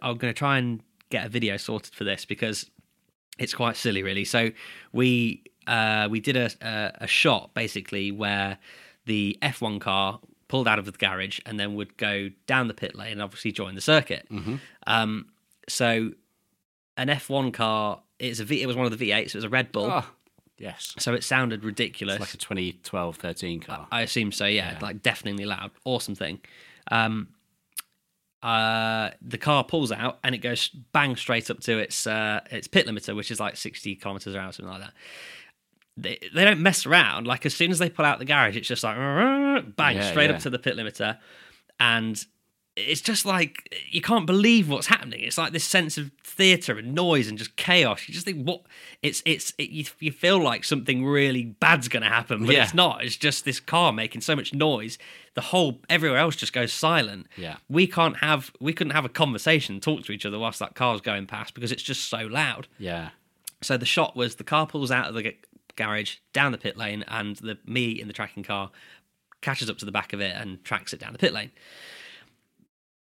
going to try and get a video sorted for this because it's quite silly, really. So we did a shot basically where the F1 car pulled out of the garage and then would go down the pit lane and obviously join the circuit. Mm-hmm. So an F1 car, it was one of the V8s. It was a Red Bull. Oh. Yes. So it sounded ridiculous. It's like a 2012-13 car. I assume so. Yeah, like deafeningly loud. Awesome thing. The car pulls out and it goes bang straight up to its pit limiter, which is like 60 kilometers an hour, something like that. They don't mess around. Like as soon as they pull out the garage, it's just like bang straight up to the pit limiter, and it's just like you can't believe what's happening. It's like this sense of theater and noise and just chaos. You just think what you feel like something really bad's going to happen, but it's not. It's just this car making so much noise. The whole everywhere else just goes silent. Yeah, we couldn't have a conversation, talk to each other whilst that car's going past because it's just so loud. Yeah. So the shot was the car pulls out of the garage down the pit lane, and me in the tracking car catches up to the back of it and tracks it down the pit lane.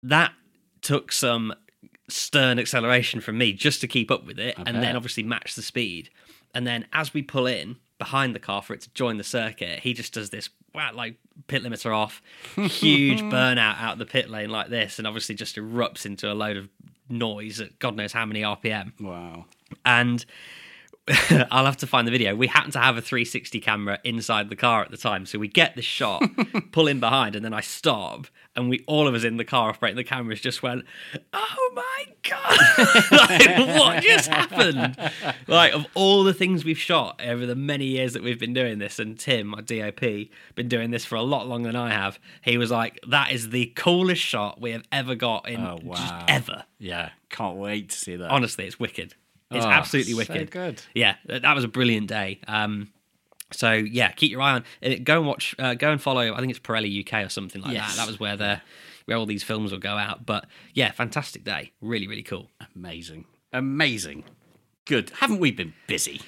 That took some stern acceleration from me just to keep up with it and then obviously match the speed. And then as we pull in behind the car for it to join the circuit, he just does this, like pit limiter off, huge burnout out of the pit lane like this, and obviously just erupts into a load of noise at God knows how many RPM. Wow. And I'll have to find the video. We happen to have a 360 camera inside the car at the time, so we get the shot, pull in behind, and then I stop, and all of us in the car operating the cameras just went, "Oh my God!" Like, what just happened? Like, of all the things we've shot over the many years that we've been doing this, and Tim, my DOP, been doing this for a lot longer than I have. He was like, "That is the coolest shot we have ever got in just ever." Yeah, can't wait to see that. Honestly, it's wicked. It's absolutely wicked. So good. Yeah, that was a brilliant day. So yeah, keep your eye on it. Go and watch. Go and follow. I think it's Pirelli UK or something like that. That was where all these films will go out. But yeah, fantastic day. Really, really cool. Amazing. Good. Haven't we been busy?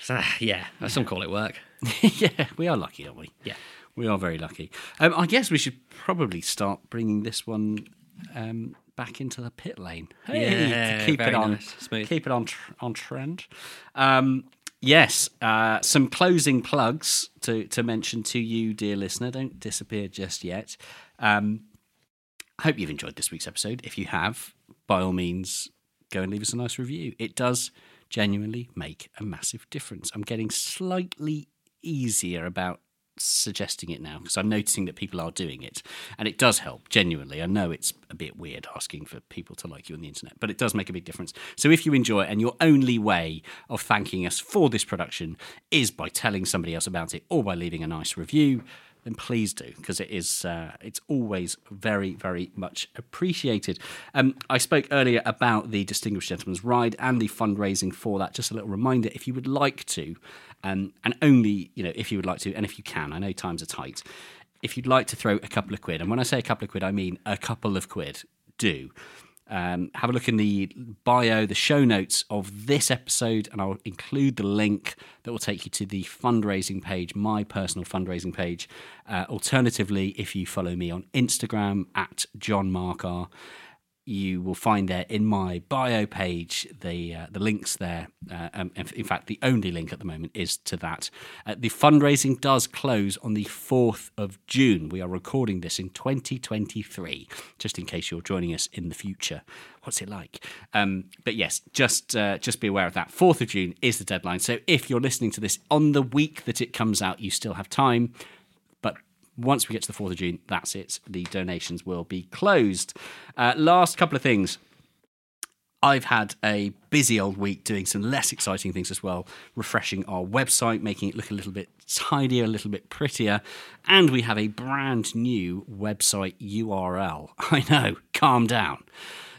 Some call it work. We are lucky, aren't we? Yeah, we are very lucky. I guess we should probably start bringing this one. Back into the pit lane. Hey, yeah, keep it on. Nice. Smooth. Keep it on trend. Some closing plugs to mention to you, dear listener. Don't disappear just yet. I hope you've enjoyed this week's episode. If you have, by all means, go and leave us a nice review. It does genuinely make a massive difference. I'm getting slightly easier about suggesting it now because I'm noticing that people are doing it, and it does help genuinely. I know it's a bit weird asking for people to like you on the internet, but it does make a big difference. So if you enjoy it, and your only way of thanking us for this production is by telling somebody else about it or by leaving a nice review, then please do, because it is it's always very, very much appreciated. I spoke earlier about the Distinguished Gentleman's Ride and the fundraising for that. Just a little reminder, if you would like to, and only if you would like to, and if you can, I know times are tight, if you'd like to throw a couple of quid, and when I say a couple of quid, I mean a couple of quid, do. Have a look in the bio, the show notes of this episode, and I'll include the link that will take you to the fundraising page, my personal fundraising page. Alternatively, if you follow me on Instagram at John Marcar, you will find there in my bio page the links there. In fact, the only link at the moment is to that. The fundraising does close on the 4th of June. We are recording this in 2023, just in case you're joining us in the future. What's it like? But yes, just be aware of that. 4th of June is the deadline. So if you're listening to this on the week that it comes out, you still have time. Once we get to the 4th of June, that's it. The donations will be closed. Last couple of things. I've had a busy old week doing some less exciting things as well, refreshing our website, making it look a little bit tidier, a little bit prettier. And we have a brand new website URL. I know, calm down.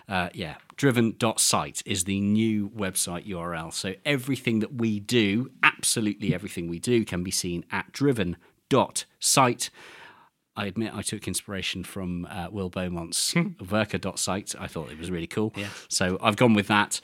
Yeah, driven.site is the new website URL. So everything that we do, absolutely everything we do, can be seen at driven.site. I admit I took inspiration from Will Beaumont's Verka.site. I thought it was really cool. Yeah. So I've gone with that.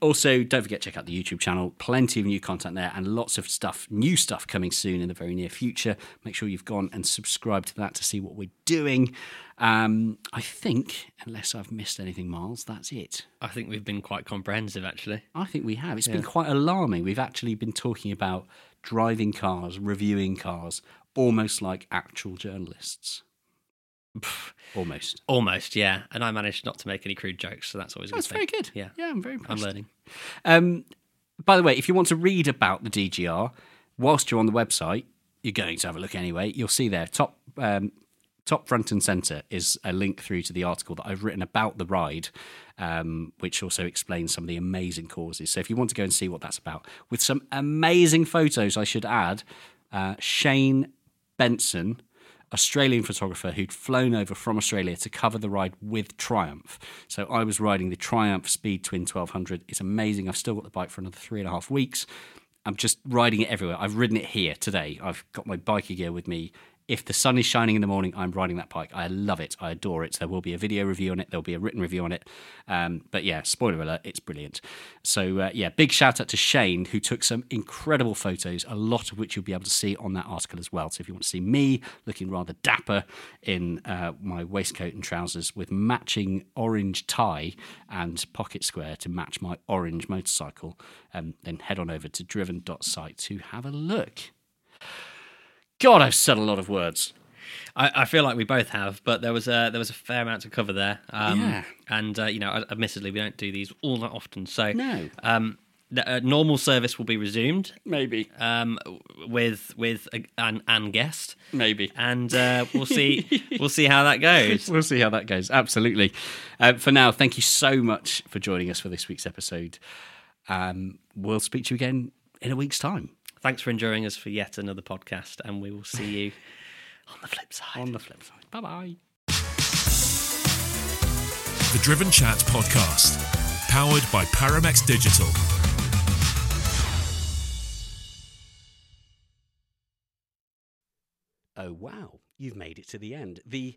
Also, don't forget to check out the YouTube channel. Plenty of new content there and lots of stuff, new stuff coming soon in the very near future. Make sure you've gone and subscribed to that to see what we're doing. I think, unless I've missed anything, Miles, that's it. I think we've been quite comprehensive, actually. I think we have. It's been quite alarming. We've actually been talking about driving cars, reviewing cars, almost like actual journalists. Almost. Almost, yeah. And I managed not to make any crude jokes, so that's always a good thing. That's very good. Yeah. Yeah, I'm very impressed. I'm learning. By the way, if you want to read about the DGR, whilst you're on the website, you're going to have a look anyway, you'll see there, top front and centre is a link through to the article that I've written about the ride, which also explains some of the amazing causes. So if you want to go and see what that's about, with some amazing photos, I should add, Shane Benson, Australian photographer who'd flown over from Australia to cover the ride with Triumph. So I was riding the Triumph Speed Twin 1200. It's amazing. I've still got the bike for another 3.5 weeks. I'm just riding it everywhere. I've ridden it here today. I've got my biker gear with me. If the sun is shining in the morning, I'm riding that bike. I love it. I adore it. There will be a video review on it. There'll be a written review on it. But yeah, spoiler alert, it's brilliant. So yeah, big shout out to Shane, who took some incredible photos, a lot of which you'll be able to see on that article as well. So if you want to see me looking rather dapper in my waistcoat and trousers with matching orange tie and pocket square to match my orange motorcycle, then head on over to driven.site to have a look. God, I've said a lot of words. I feel like we both have, but there was a fair amount to cover there. Yeah. And, you know, admittedly, we don't do these all that often. So no. Normal service will be resumed. Maybe. With an guest. Maybe. And we'll see how that goes. We'll see how that goes. Absolutely. For now, thank you so much for joining us for this week's episode. We'll speak to you again in a week's time. Thanks for enduring us for yet another podcast, and we will see you on the flip side. On the flip side. Bye-bye. The Driven Chat Podcast, powered by Paramex Digital. Oh, wow. You've made it to the end. The